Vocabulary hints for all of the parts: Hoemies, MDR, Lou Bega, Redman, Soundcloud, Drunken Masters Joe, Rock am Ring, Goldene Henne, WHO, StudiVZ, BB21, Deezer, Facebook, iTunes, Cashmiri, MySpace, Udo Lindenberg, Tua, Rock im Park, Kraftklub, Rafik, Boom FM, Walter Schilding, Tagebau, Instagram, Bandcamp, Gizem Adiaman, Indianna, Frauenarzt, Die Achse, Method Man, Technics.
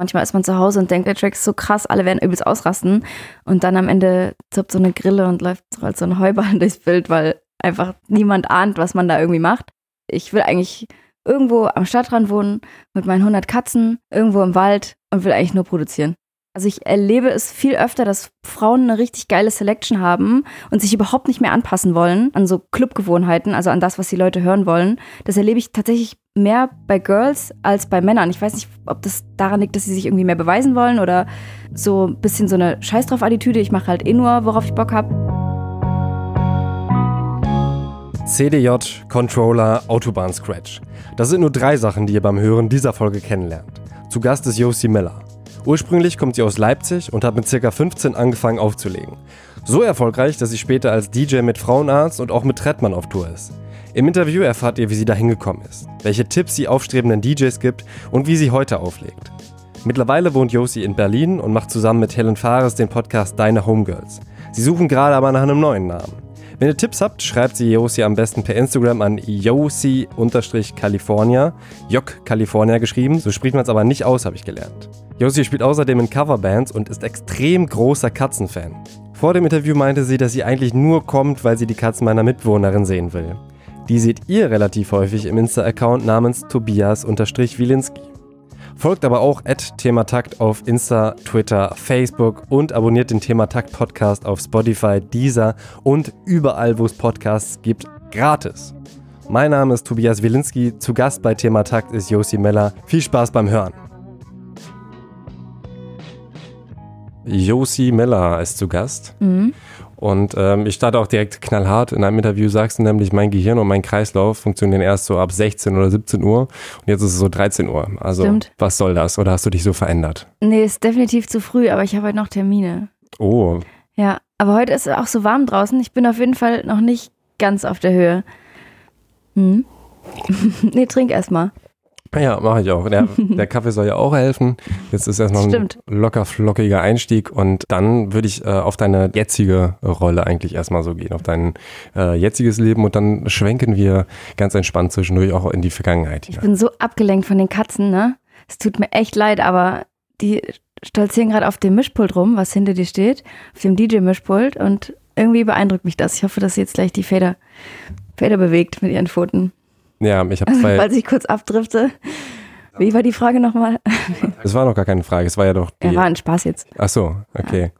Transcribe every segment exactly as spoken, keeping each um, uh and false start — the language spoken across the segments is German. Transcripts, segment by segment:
Manchmal ist man zu Hause und denkt, der Track ist so krass, alle werden übelst ausrasten. Und dann am Ende zirpt so eine Grille und läuft so ein Heuball durchs Bild, weil einfach niemand ahnt, was man da irgendwie macht. Ich will eigentlich irgendwo am Stadtrand wohnen, mit meinen hundert Katzen, irgendwo im Wald und will eigentlich nur produzieren. Also ich erlebe es viel öfter, dass Frauen eine richtig geile Selection haben und sich überhaupt nicht mehr anpassen wollen an so Clubgewohnheiten, also an das, was die Leute hören wollen. Das erlebe ich tatsächlich mehr bei Girls als bei Männern. Ich weiß nicht, ob das daran liegt, dass sie sich irgendwie mehr beweisen wollen oder so ein bisschen so eine Scheiß-drauf-Attitüde. Ich mache halt eh nur, worauf ich Bock habe. C D J, Controller, Autobahn-Scratch. Das sind nur drei Sachen, die ihr beim Hören dieser Folge kennenlernt. Zu Gast ist Josi Miller. Ursprünglich kommt sie aus Leipzig und hat mit ca. fünfzehn angefangen aufzulegen. So erfolgreich, dass sie später als D J mit Frauenarzt und auch mit Trettmann auf Tour ist. Im Interview erfahrt ihr, wie sie da hingekommen ist, welche Tipps sie aufstrebenden D Js gibt und wie sie heute auflegt. Mittlerweile wohnt Josi in Berlin und macht zusammen mit Helen Fares den Podcast Deine Homegirls. Sie suchen gerade aber nach einem neuen Namen. Wenn ihr Tipps habt, schreibt sie Josi am besten per Instagram an josi-california, Jock California geschrieben, so spricht man es aber nicht aus, habe ich gelernt. Josi spielt außerdem in Coverbands und ist extrem großer Katzenfan. Vor dem Interview meinte sie, dass sie eigentlich nur kommt, weil sie die Katzen meiner Mitbewohnerin sehen will. Die seht ihr relativ häufig im Insta-Account namens Tobias Wilinski. Folgt aber auch at Thematakt auf Insta, Twitter, Facebook und abonniert den Thematakt-Podcast auf Spotify, Deezer und überall, wo es Podcasts gibt, gratis. Mein Name ist Tobias Wilinski, zu Gast bei Thematakt ist Josi Miller. Viel Spaß beim Hören. Josi Miller ist zu Gast. Mhm. Und ähm, ich starte auch direkt knallhart. In einem Interview sagst du nämlich, mein Gehirn und mein Kreislauf funktionieren erst so ab sechzehn oder siebzehn Uhr und jetzt ist es so dreizehn Uhr. Also stimmt. Was soll das? Oder hast du dich so verändert? Nee, ist definitiv zu früh, aber ich habe heute noch Termine. Oh. Ja, aber heute ist es auch so warm draußen. Ich bin auf jeden Fall noch nicht ganz auf der Höhe. Hm? Nee, trink erst mal. Ja, mache ich auch. Der, der Kaffee soll ja auch helfen. Jetzt ist erstmal ein locker flockiger Einstieg und dann würde ich äh, auf deine jetzige Rolle eigentlich erstmal so gehen, auf dein äh, jetziges Leben und dann schwenken wir ganz entspannt zwischendurch auch in die Vergangenheit. Ich ja. bin so abgelenkt von den Katzen, ne? Es tut mir echt leid, aber die stolzieren gerade auf dem Mischpult rum, was hinter dir steht, auf dem D J-Mischpult und irgendwie beeindruckt mich das. Ich hoffe, dass sie jetzt gleich die Feder, Feder bewegt mit ihren Pfoten. Ja, ich habe zwei. Falls ich kurz abdrifte. Wie war die Frage nochmal? Es war noch gar keine Frage, es war ja doch die. Ja, war ein Spaß jetzt. Ach so, okay.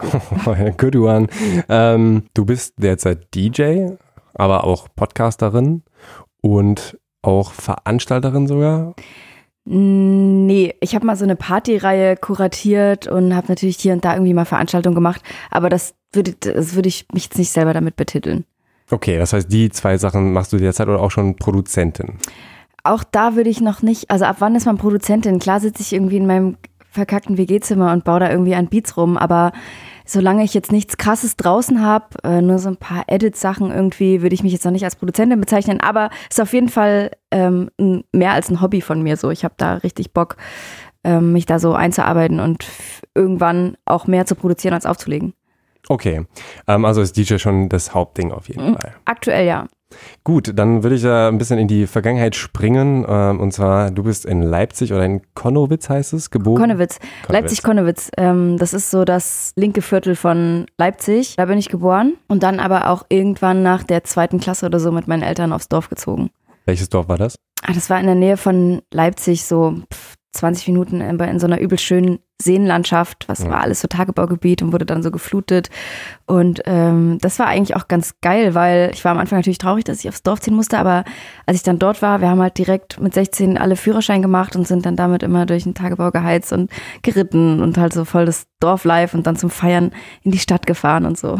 Ja. Good one. Ähm, du bist derzeit D J, aber auch Podcasterin und auch Veranstalterin sogar. Nee, ich habe mal so eine Partyreihe kuratiert und habe natürlich hier und da irgendwie mal Veranstaltungen gemacht, aber das würde, das würde ich mich jetzt nicht selber damit betiteln. Okay, das heißt, die zwei Sachen machst du derzeit oder auch schon Produzentin? Auch da würde ich noch nicht, also ab wann ist man Produzentin? Klar sitze ich irgendwie in meinem verkackten W G-Zimmer und baue da irgendwie an Beats rum, aber solange ich jetzt nichts Krasses draußen habe, nur so ein paar Edit-Sachen irgendwie, würde ich mich jetzt noch nicht als Produzentin bezeichnen, aber ist auf jeden Fall ähm, mehr als ein Hobby von mir so. Ich habe da richtig Bock, ähm, mich da so einzuarbeiten und f- irgendwann auch mehr zu produzieren als aufzulegen. Okay, also ist D J schon das Hauptding auf jeden Fall. Aktuell ja. Gut, dann würde ich ja ein bisschen in die Vergangenheit springen. Und zwar, du bist in Leipzig oder in Connewitz heißt es, geboren? Connewitz, Leipzig-Connewitz. Das ist so das linke Viertel von Leipzig. Da bin ich geboren und dann aber auch irgendwann nach der zweiten Klasse oder so mit meinen Eltern aufs Dorf gezogen. Welches Dorf war das? Das war in der Nähe von Leipzig, so zwanzig Minuten in so einer übel schönen Seenlandschaft, was war alles so Tagebaugebiet und wurde dann so geflutet und ähm, das war eigentlich auch ganz geil, weil ich war am Anfang natürlich traurig, dass ich aufs Dorf ziehen musste, aber als ich dann dort war, wir haben halt direkt mit sechzehn alle Führerschein gemacht und sind dann damit immer durch den Tagebau geheizt und geritten und halt so voll das Dorflife und dann zum Feiern in die Stadt gefahren und so.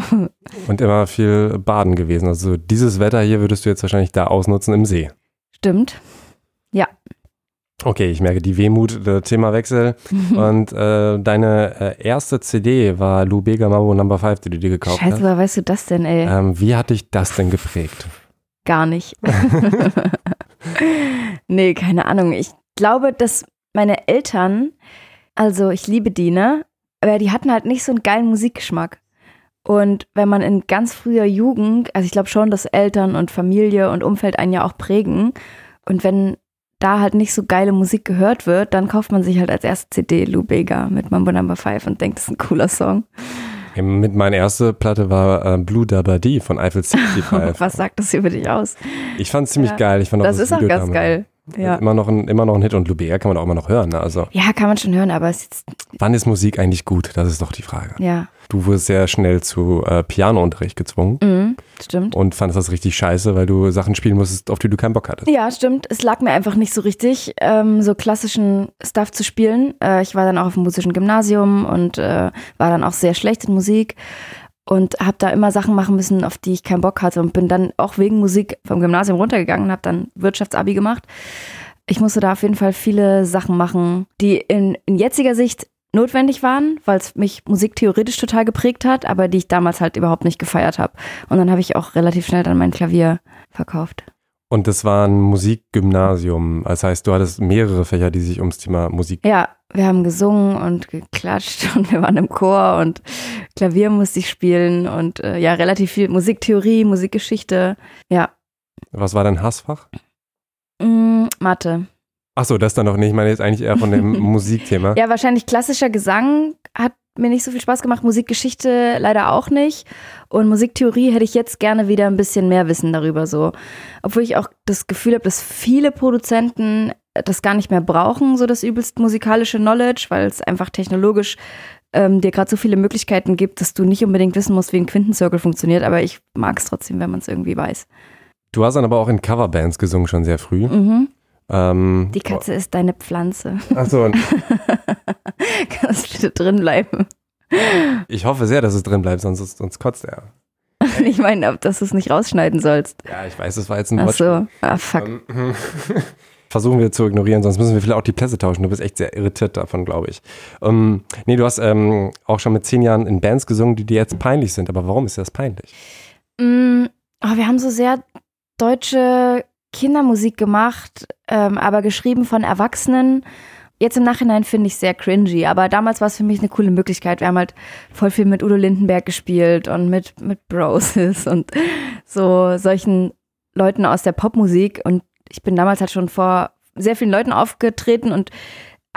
Und immer viel baden gewesen, also dieses Wetter hier würdest du jetzt wahrscheinlich da ausnutzen im See. Stimmt, ja. Okay, ich merke die Wehmut, der Themawechsel. Und äh, deine äh, erste C D war Lou Bega Mambo Number five, die du dir gekauft Scheiße, hast. Scheiße, weißt du das denn, ey? Ähm, wie hat dich das denn geprägt? Gar nicht. Nee, keine Ahnung. Ich glaube, dass meine Eltern, also ich liebe die, ne? Aber die hatten halt nicht so einen geilen Musikgeschmack. Und wenn man in ganz früher Jugend, also ich glaube schon, dass Eltern und Familie und Umfeld einen ja auch prägen. Und wenn da halt nicht so geile Musik gehört wird, dann kauft man sich halt als erste C D Lou Bega mit Mambo Number five und denkt, das ist ein cooler Song. Mit meiner erste Platte war äh, Blue Dabba Dee von Eiffel fünfundsiebzig. Was sagt das über dich aus? Ich fand's ziemlich ja. geil. Ich fand auch das, das ist Video auch ganz damals. Geil. Ja. Immer noch ein, immer noch ein Hit und Lou Bega kann man auch immer noch hören. Ne? Also, ja, kann man schon hören, aber es ist... Wann ist Musik eigentlich gut? Das ist doch die Frage. Ja. Du wurdest sehr schnell zu äh, Pianounterricht gezwungen. Mhm, stimmt. Und fandest das richtig scheiße, weil du Sachen spielen musstest, auf die du keinen Bock hattest. Ja, stimmt. Es lag mir einfach nicht so richtig, ähm, so klassischen Stuff zu spielen. Äh, ich war dann auch auf dem musischen Gymnasium und äh, war dann auch sehr schlecht in Musik. Und habe da immer Sachen machen müssen, auf die ich keinen Bock hatte. Und bin dann auch wegen Musik vom Gymnasium runtergegangen und habe dann Wirtschaftsabi gemacht. Ich musste da auf jeden Fall viele Sachen machen, die in, in jetziger Sicht notwendig waren, weil es mich musiktheoretisch total geprägt hat, aber die ich damals halt überhaupt nicht gefeiert habe. Und dann habe ich auch relativ schnell dann mein Klavier verkauft. Und das war ein Musikgymnasium. Das heißt, du hattest mehrere Fächer, die sich ums Thema Musik... Ja, wir haben gesungen und geklatscht und wir waren im Chor und Klavier musste ich spielen und äh, ja, relativ viel Musiktheorie, Musikgeschichte, ja. Was war dein Hassfach? Mm, Mathe. Ach so, das dann noch nicht. Ich meine jetzt eigentlich eher von dem Musikthema. Ja, wahrscheinlich klassischer Gesang hat mir nicht so viel Spaß gemacht, Musikgeschichte leider auch nicht und Musiktheorie hätte ich jetzt gerne wieder ein bisschen mehr Wissen darüber so. Obwohl ich auch das Gefühl habe, dass viele Produzenten das gar nicht mehr brauchen, so das übelst musikalische Knowledge, weil es einfach technologisch ähm, dir gerade so viele Möglichkeiten gibt, dass du nicht unbedingt wissen musst, wie ein Quintenzirkel funktioniert, aber ich mag es trotzdem, wenn man es irgendwie weiß. Du hast dann aber auch in Coverbands gesungen schon sehr früh. Mhm. Ähm, Die Katze oh. ist deine Pflanze. Achso. Kann das bitte drin bleiben? Ich hoffe sehr, dass es drin bleibt, sonst, sonst kotzt er. Ich meine, dass du es nicht rausschneiden sollst. Ja, ich weiß, das war jetzt ein Wort. Achso, ah fuck. Ähm, Versuchen wir zu ignorieren, sonst müssen wir vielleicht auch die Plätze tauschen. Du bist echt sehr irritiert davon, glaube ich. Ähm, nee, du hast ähm, auch schon mit zehn Jahren in Bands gesungen, die dir jetzt peinlich sind. Aber warum ist dir das peinlich? Mm, oh, wir haben so sehr deutsche Kindermusik gemacht, ähm, aber geschrieben von Erwachsenen. Jetzt im Nachhinein finde ich es sehr cringy, aber damals war es für mich eine coole Möglichkeit. Wir haben halt voll viel mit Udo Lindenberg gespielt und mit, mit Broses und so solchen Leuten aus der Popmusik und ich bin damals halt schon vor sehr vielen Leuten aufgetreten und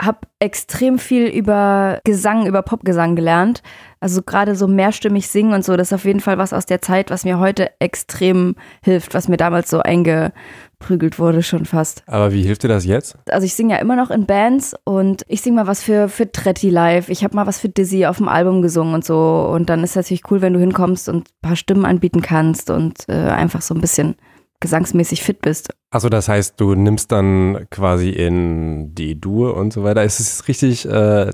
habe extrem viel über Gesang, über Popgesang gelernt. Also gerade so mehrstimmig singen und so, das ist auf jeden Fall was aus der Zeit, was mir heute extrem hilft, was mir damals so eingeprügelt wurde schon fast. Aber wie hilft dir das jetzt? Also ich singe ja immer noch in Bands und ich singe mal was für, für Tretti live. Ich habe mal was für Dizzy auf dem Album gesungen und so. Und dann ist es natürlich cool, wenn du hinkommst und ein paar Stimmen anbieten kannst und äh, einfach so ein bisschen... gesangsmäßig fit bist. Achso, das heißt, du nimmst dann quasi in D-Dur und so weiter. Ist es richtig, äh,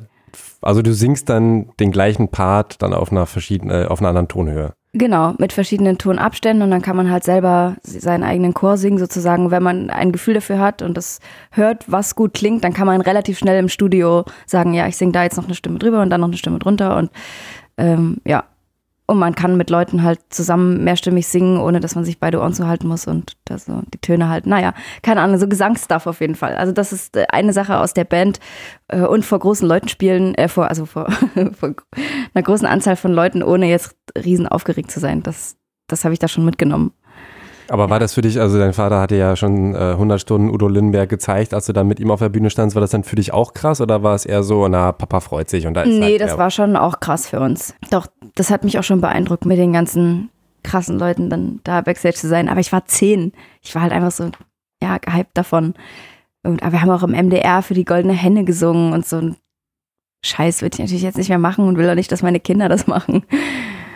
also du singst dann den gleichen Part dann auf einer verschiedenen, auf einer anderen Tonhöhe? Genau, mit verschiedenen Tonabständen und dann kann man halt selber seinen eigenen Chor singen sozusagen. Wenn man ein Gefühl dafür hat und das hört, was gut klingt, dann kann man relativ schnell im Studio sagen, ja, ich singe da jetzt noch eine Stimme drüber und dann noch eine Stimme drunter und ähm, ja. Und man kann mit Leuten halt zusammen mehrstimmig singen, ohne dass man sich beide Ohren zuhalten muss und da so die Töne halt, naja, keine Ahnung, so Gesangsstuff auf jeden Fall. Also das ist eine Sache aus der Band und vor großen Leuten spielen, äh, vor, also vor, vor einer großen Anzahl von Leuten, ohne jetzt riesen aufgeregt zu sein. Das, das habe ich da schon mitgenommen. Aber war das für dich, also dein Vater hatte ja schon äh, hundert Stunden Udo Lindenberg gezeigt, als du dann mit ihm auf der Bühne standst, war das dann für dich auch krass oder war es eher so, na, Papa freut sich und da ist Nee, halt, das ja, war schon auch krass für uns. Doch, das hat mich auch schon beeindruckt, mit den ganzen krassen Leuten dann da Backstage zu sein. Aber ich war zehn. Ich war halt einfach so, ja, gehypt davon. Und, aber wir haben auch im M D R für die Goldene Henne gesungen und so ein Scheiß würde ich natürlich jetzt nicht mehr machen und will auch nicht, dass meine Kinder das machen.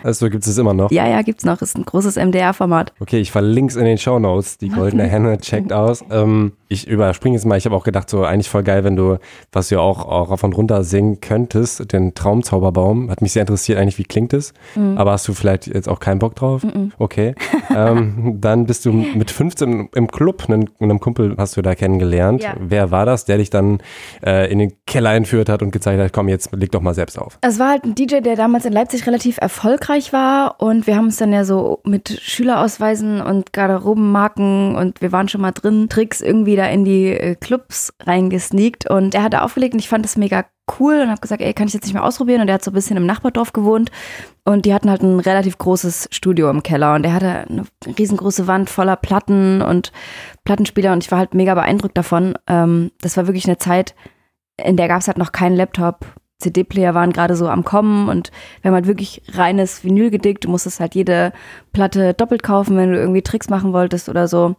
Also gibt es es immer noch? Ja, ja, gibt es noch. Ist ein großes M D R-Format. Okay, ich verlinke es in den Shownotes. Die Goldene Henne checkt aus. Ähm, ich überspringe jetzt mal. Ich habe auch gedacht, so eigentlich voll geil, wenn du, was du ja auch, auch rauf und runter singen könntest, den Traumzauberbaum. Hat mich sehr interessiert eigentlich, wie klingt es. Mhm. Aber hast du vielleicht jetzt auch keinen Bock drauf? Mhm. Okay. Ähm, dann bist du mit fünfzehn im Club. Einen, einem Kumpel hast du da kennengelernt. Ja. Wer war das, der dich dann äh, in den Keller entführt hat und gezeigt hat, komm, jetzt leg doch mal selbst auf? Es war halt ein D J, der damals in Leipzig relativ erfolgreich war und wir haben uns dann ja so mit Schülerausweisen und Garderobenmarken und wir waren schon mal drin, Tricks irgendwie da in die Clubs reingesneakt und er hat aufgelegt und ich fand das mega cool und habe gesagt, ey, kann ich jetzt nicht mehr ausprobieren? Und er hat so ein bisschen im Nachbardorf gewohnt und die hatten halt ein relativ großes Studio im Keller und er hatte eine riesengroße Wand voller Platten und Plattenspieler und ich war halt mega beeindruckt davon. Ähm, das war wirklich eine Zeit, in der gab es halt noch keinen Laptop, C D-Player waren gerade so am Kommen und wir haben halt wirklich reines Vinyl gedickt, du musstest halt jede Platte doppelt kaufen, wenn du irgendwie Tricks machen wolltest oder so.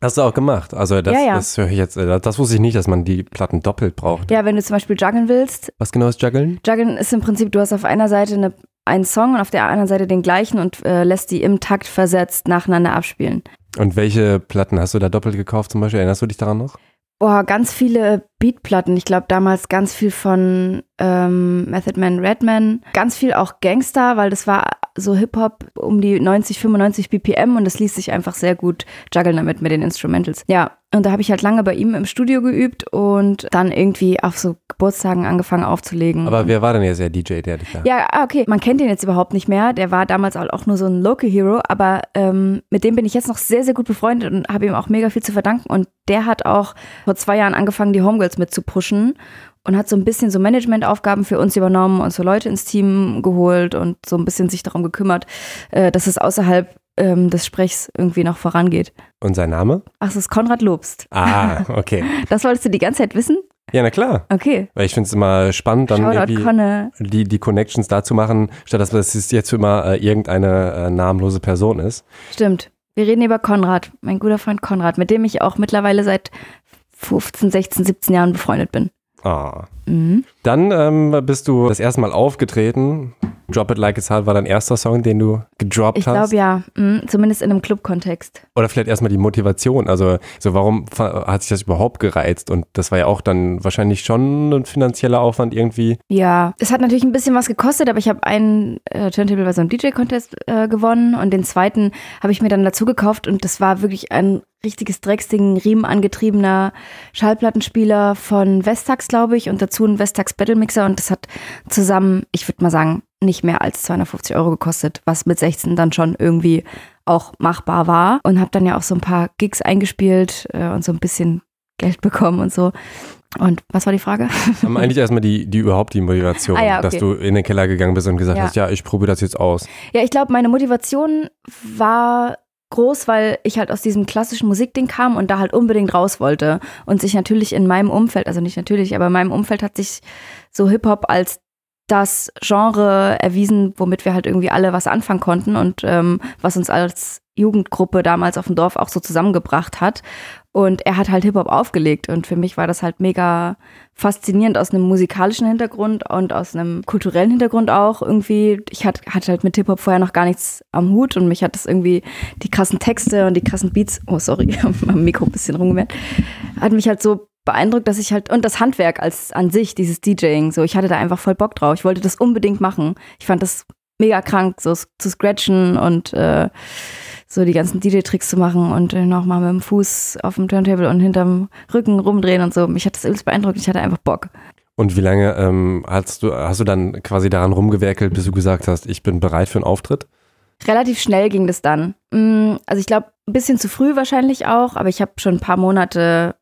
Hast du auch gemacht? Also das, ja, ja. das höre ich jetzt, das wusste ich nicht, dass man die Platten doppelt braucht. Ja, wenn du zum Beispiel juggeln willst. Was genau ist juggeln? Juggeln ist im Prinzip, du hast auf einer Seite eine, einen Song und auf der anderen Seite den gleichen und äh, lässt die im Takt versetzt nacheinander abspielen. Und welche Platten hast du da doppelt gekauft zum Beispiel? Erinnerst du dich daran noch? Boah, ganz viele Beatplatten. Ich glaube damals ganz viel von ähm, Method Man, Redman. Ganz viel auch Gangster, weil das war so Hip-Hop um die neunzig, fünfundneunzig B P M und das ließ sich einfach sehr gut juggeln damit mit den Instrumentals. Ja, und da habe ich halt lange bei ihm im Studio geübt und dann irgendwie auf so Geburtstagen angefangen aufzulegen. Aber wer war denn jetzt der D J, der dich da? Ja, okay, man kennt den jetzt überhaupt nicht mehr. Der war damals auch nur so ein Local Hero, aber ähm, mit dem bin ich jetzt noch sehr, sehr gut befreundet und habe ihm auch mega viel zu verdanken. Und der hat auch vor zwei Jahren angefangen, die Homegirls mit zu pushen und hat so ein bisschen so Managementaufgaben für uns übernommen und so Leute ins Team geholt und so ein bisschen sich darum gekümmert, dass es außerhalb ähm, des Sprechs irgendwie noch vorangeht. Und sein Name? Ach, es ist Konrad Lobst. Ah, okay. Das wolltest du die ganze Zeit wissen? Ja, na klar. Okay. Weil ich finde es immer spannend, dann Shoutout irgendwie die, die Connections da zu machen, statt dass das jetzt immer äh, irgendeine äh, namenlose Person ist. Stimmt. Wir reden über Konrad, mein guter Freund Konrad, mit dem ich auch mittlerweile seit fünfzehn, sechzehn, siebzehn Jahren befreundet bin. Ah. Mhm. Dann ähm, bist du das erste Mal aufgetreten. Drop It Like It's Hot war dein erster Song, den du gedroppt ich glaub, hast. Ich glaube, ja. Mhm. Zumindest in einem Club-Kontext. Oder vielleicht erstmal die Motivation. Also so warum hat sich das überhaupt gereizt? Und das war ja auch dann wahrscheinlich schon ein finanzieller Aufwand irgendwie. Ja, es hat natürlich ein bisschen was gekostet, aber ich habe einen äh, Turntable bei so einem D J-Contest äh, gewonnen und den zweiten habe ich mir dann dazu gekauft und das war wirklich ein richtiges Drecksding, Riemen angetriebener Schallplattenspieler von Vestax, glaube ich, und dazu ein Vestax Battle Mixer und das hat zusammen, ich würde mal sagen, nicht mehr als zweihundertfünfzig Euro gekostet, was mit sechzehn dann schon irgendwie auch machbar war und habe dann ja auch so ein paar Gigs eingespielt äh, und so ein bisschen Geld bekommen und so. Und was war die Frage? Eigentlich erstmal die, die überhaupt die Motivation, ah, ja, okay. dass du in den Keller gegangen bist und gesagt ja. hast, ja, ich probiere das jetzt aus. Ja, ich glaube, meine Motivation war groß, weil ich halt aus diesem klassischen Musikding kam und da halt unbedingt raus wollte und sich natürlich in meinem Umfeld, also nicht natürlich, aber in meinem Umfeld hat sich so Hip-Hop als das Genre erwiesen, womit wir halt irgendwie alle was anfangen konnten und ähm, was uns als Jugendgruppe damals auf dem Dorf auch so zusammengebracht hat. Und er hat halt Hip-Hop aufgelegt und für mich war das halt mega faszinierend aus einem musikalischen Hintergrund und aus einem kulturellen Hintergrund auch irgendwie. Ich hatte halt mit Hip-Hop vorher noch gar nichts am Hut und mich hat das irgendwie, die krassen Texte und die krassen Beats, oh sorry, am Mikro ein bisschen rumgemerkt, hat mich halt so beeindruckt, dass ich halt, und das Handwerk als an sich, dieses DJing, so, ich hatte da einfach voll Bock drauf. Ich wollte das unbedingt machen. Ich fand das mega krank, so zu scratchen und äh, so die ganzen D J-Tricks zu machen und äh, nochmal mit dem Fuß auf dem Turntable und hinterm Rücken rumdrehen und so. Mich hat das übelst beeindruckt, ich hatte einfach Bock. Und wie lange ähm, hast du, hast du dann quasi daran rumgewerkelt, bis du gesagt hast, ich bin bereit für einen Auftritt? Relativ schnell ging das dann. Also ich glaube, ein bisschen zu früh wahrscheinlich auch, aber ich habe schon ein paar Monate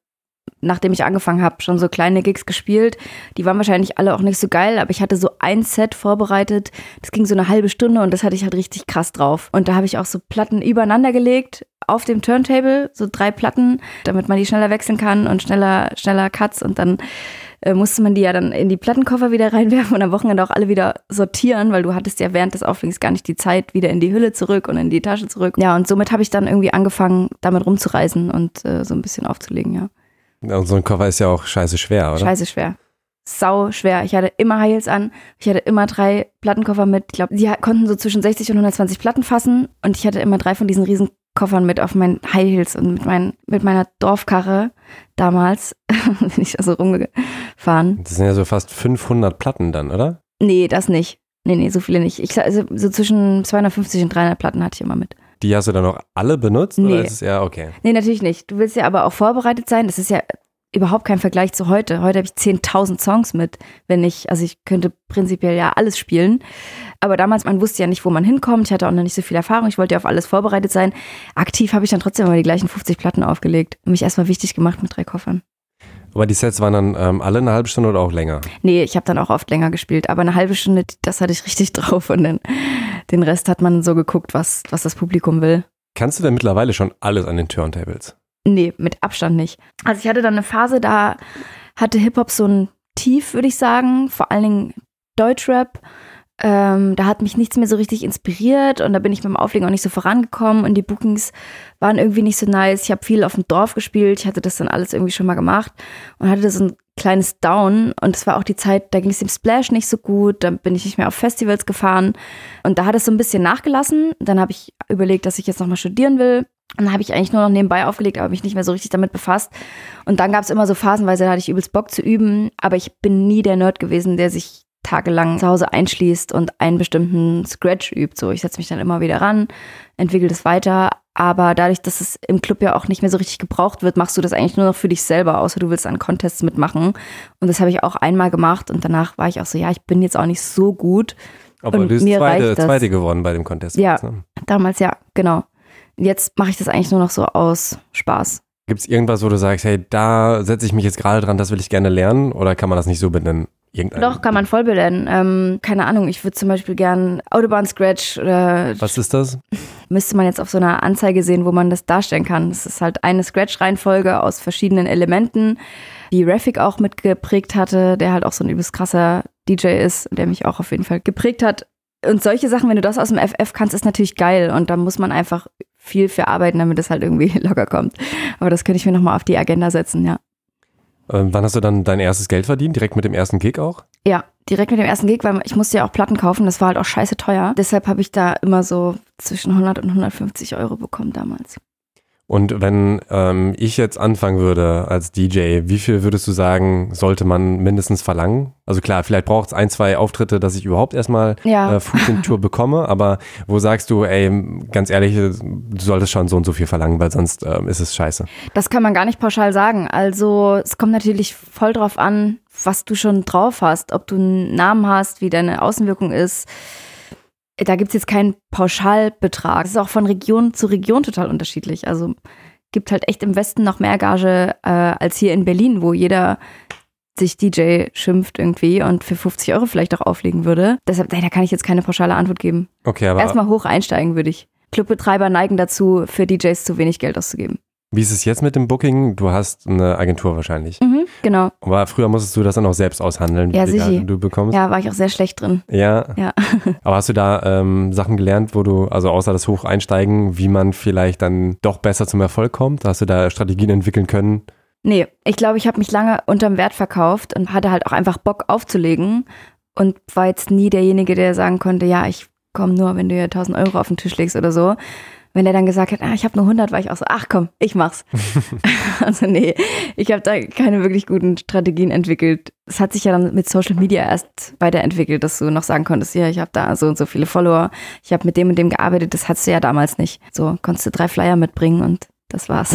nachdem ich angefangen habe, schon so kleine Gigs gespielt. Die waren wahrscheinlich alle auch nicht so geil, aber ich hatte so ein Set vorbereitet. Das ging so eine halbe Stunde und das hatte ich halt richtig krass drauf. Und da habe ich auch so Platten übereinander gelegt auf dem Turntable, so drei Platten, damit man die schneller wechseln kann und schneller, schneller Cuts. Und dann äh, musste man die ja dann in die Plattenkoffer wieder reinwerfen und am Wochenende auch alle wieder sortieren, weil du hattest ja während des Auflegens gar nicht die Zeit, wieder in die Hülle zurück und in die Tasche zurück. Ja, und somit habe ich dann irgendwie angefangen, damit rumzureisen und äh, so ein bisschen aufzulegen, ja. Und so ein Koffer ist ja auch scheiße schwer, oder? Scheiße schwer. Sau schwer. Ich hatte immer High Heels an. Ich hatte immer drei Plattenkoffer mit. Ich glaube, die konnten so zwischen sechzig und hundertzwanzig Platten fassen. Und ich hatte immer drei von diesen riesen Koffern mit auf meinen High Heels und mit, mein, mit meiner Dorfkarre damals bin ich da so rumgefahren. Das sind ja so fast fünfhundert Platten dann, oder? Nee, das nicht. Nee, nee, so viele nicht. Ich, also so zwischen zweihundertfünfzig und dreihundert Platten hatte ich immer mit. Die hast du dann auch alle benutzt? Nee. Oder ist es ja okay? Nee, natürlich nicht. Du willst ja aber auch vorbereitet sein. Das ist ja überhaupt kein Vergleich zu heute. Heute habe ich zehntausend Songs mit, wenn ich, also ich könnte prinzipiell ja alles spielen. Aber damals, man wusste ja nicht, wo man hinkommt. Ich hatte auch noch nicht so viel Erfahrung. Ich wollte ja auf alles vorbereitet sein. Aktiv habe ich dann trotzdem immer die gleichen fünfzig Platten aufgelegt und mich erstmal wichtig gemacht mit drei Koffern. Aber die Sets waren dann ähm, alle eine halbe Stunde oder auch länger? Nee, ich habe dann auch oft länger gespielt, aber eine halbe Stunde, das hatte ich richtig drauf und dann, den Rest hat man so geguckt, was, was das Publikum will. Kannst du denn mittlerweile schon alles an den Turntables? Nee, mit Abstand nicht. Also ich hatte dann eine Phase, da hatte Hip-Hop so ein Tief, würde ich sagen, vor allen Dingen Deutschrap. Ähm, da hat mich nichts mehr so richtig inspiriert und da bin ich beim Auflegen auch nicht so vorangekommen und die Bookings waren irgendwie nicht so nice. Ich habe viel auf dem Dorf gespielt, ich hatte das dann alles irgendwie schon mal gemacht und hatte so ein kleines Down und es war auch die Zeit, da ging es dem Splash nicht so gut, da bin ich nicht mehr auf Festivals gefahren und da hat es so ein bisschen nachgelassen. Dann habe ich überlegt, dass ich jetzt nochmal studieren will. Und dann habe ich eigentlich nur noch nebenbei aufgelegt, aber mich nicht mehr so richtig damit befasst. Und dann gab es immer so phasenweise, da hatte ich übelst Bock zu üben, aber ich bin nie der Nerd gewesen, der sich tagelang zu Hause einschließt und einen bestimmten Scratch übt. So, ich setze mich dann immer wieder ran, entwickle das weiter. Aber dadurch, dass es im Club ja auch nicht mehr so richtig gebraucht wird, machst du das eigentlich nur noch für dich selber, außer du willst an Contests mitmachen. Und das habe ich auch einmal gemacht und danach war ich auch so, ja, ich bin jetzt auch nicht so gut. Aber du bist zweite, zweite gewonnen bei dem Contest. Ja, ne? Damals ja, genau. Jetzt mache ich das eigentlich nur noch so aus Spaß. Gibt es irgendwas, wo du sagst, hey, da setze ich mich jetzt gerade dran, das will ich gerne lernen? Oder kann man das nicht so benennen? Irgendein Doch, kann man voll benennen. Ähm, keine Ahnung, ich würde zum Beispiel gern Autobahn-Scratch oder... Was ist das? Müsste man jetzt auf so einer Anzeige sehen, wo man das darstellen kann. Das ist halt eine Scratch-Reihenfolge aus verschiedenen Elementen, die Rafik auch mitgeprägt hatte, der halt auch so ein übelst krasser D J ist, der mich auch auf jeden Fall geprägt hat. Und solche Sachen, wenn du das aus dem F F kannst, ist natürlich geil. Und da muss man einfach viel für arbeiten, damit es halt irgendwie locker kommt. Aber das könnte ich mir nochmal auf die Agenda setzen, ja. Ähm, wann hast du dann dein erstes Geld verdient? Direkt mit dem ersten Gig auch? Ja, direkt mit dem ersten Gig, weil ich musste ja auch Platten kaufen. Das war halt auch scheiße teuer. Deshalb habe ich da immer so zwischen hundert und hundertfünfzig Euro bekommen damals. Und wenn ähm, ich jetzt anfangen würde als D J, wie viel würdest du sagen, sollte man mindestens verlangen? Also klar, vielleicht braucht es ein, zwei Auftritte, dass ich überhaupt erstmal ja. äh, Fuß in die Tür bekomme. Aber wo sagst du, ey, ganz ehrlich, du solltest schon so und so viel verlangen, weil sonst ähm, ist es scheiße. Das kann man gar nicht pauschal sagen. Also es kommt natürlich voll drauf an, was du schon drauf hast, ob du einen Namen hast, wie deine Außenwirkung ist. Da gibt es jetzt keinen Pauschalbetrag. Es ist auch von Region zu Region total unterschiedlich. Also gibt halt echt im Westen noch mehr Gage äh, als hier in Berlin, wo jeder sich D J schimpft irgendwie und für fünfzig Euro vielleicht auch auflegen würde. Deshalb, da kann ich jetzt keine pauschale Antwort geben. Okay, aber erstmal hoch einsteigen würde ich. Clubbetreiber neigen dazu, für D Js zu wenig Geld auszugeben. Wie ist es jetzt mit dem Booking? Du hast eine Agentur wahrscheinlich. Mhm, genau. Aber früher musstest du das dann auch selbst aushandeln, wie ja, die Gage du bekommst. Ja, war ich auch sehr schlecht drin. Ja. ja. Aber hast du da ähm, Sachen gelernt, wo du, also außer das Hocheinsteigen, wie man vielleicht dann doch besser zum Erfolg kommt? Hast du da Strategien entwickeln können? Nee, ich glaube, ich habe mich lange unterm Wert verkauft und hatte halt auch einfach Bock aufzulegen und war jetzt nie derjenige, der sagen konnte, ja, ich komme nur, wenn du ja tausend Euro auf den Tisch legst oder so. Wenn er dann gesagt hat, ah, ich habe nur hundert, war ich auch so, ach komm, ich mach's. Also nee, ich habe da keine wirklich guten Strategien entwickelt. Es hat sich ja dann mit Social Media erst weiterentwickelt, dass du noch sagen konntest, ja, ich habe da so und so viele Follower, ich habe mit dem und dem gearbeitet, das hattest du ja damals nicht. So, konntest du drei Flyer mitbringen und das war's.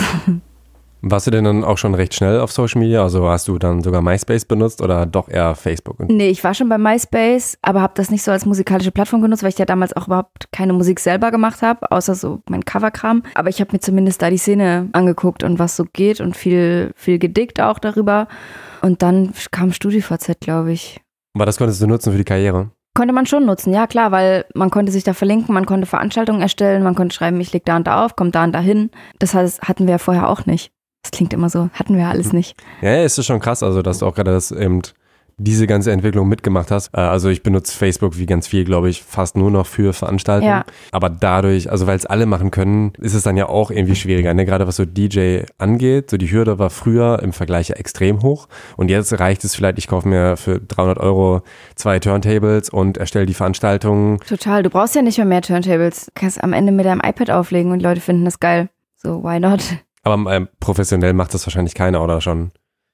Warst du denn dann auch schon recht schnell auf Social Media? Also hast du dann sogar MySpace benutzt oder doch eher Facebook? Nee, ich war schon bei MySpace, aber habe das nicht so als musikalische Plattform genutzt, weil ich ja damals auch überhaupt keine Musik selber gemacht habe, außer so mein Coverkram. Aber ich habe mir zumindest da die Szene angeguckt und was so geht und viel, viel gedickt auch darüber. Und dann kam StudiVZ, glaube ich. Aber das konntest du nutzen für die Karriere? Konnte man schon nutzen, ja klar, weil man konnte sich da verlinken, man konnte Veranstaltungen erstellen, man konnte schreiben, ich leg da und da auf, komm da und da hin. Das heißt, hatten wir ja vorher auch nicht. Das klingt immer so, hatten wir alles nicht. Ja, es ist schon krass, also dass du auch gerade das eben diese ganze Entwicklung mitgemacht hast. Also ich benutze Facebook wie ganz viel, glaube ich, fast nur noch für Veranstaltungen. Ja. Aber dadurch, also weil es alle machen können, ist es dann ja auch irgendwie schwieriger, ne? Gerade was so D J angeht. So die Hürde war früher im Vergleich ja extrem hoch. Und jetzt reicht es vielleicht, ich kaufe mir für dreihundert Euro zwei Turntables und erstelle die Veranstaltungen. Total, du brauchst ja nicht mehr mehr Turntables. Du kannst am Ende mit deinem iPad auflegen und die Leute finden das geil. So, why not? Aber ähm, professionell macht das wahrscheinlich keiner, oder schon?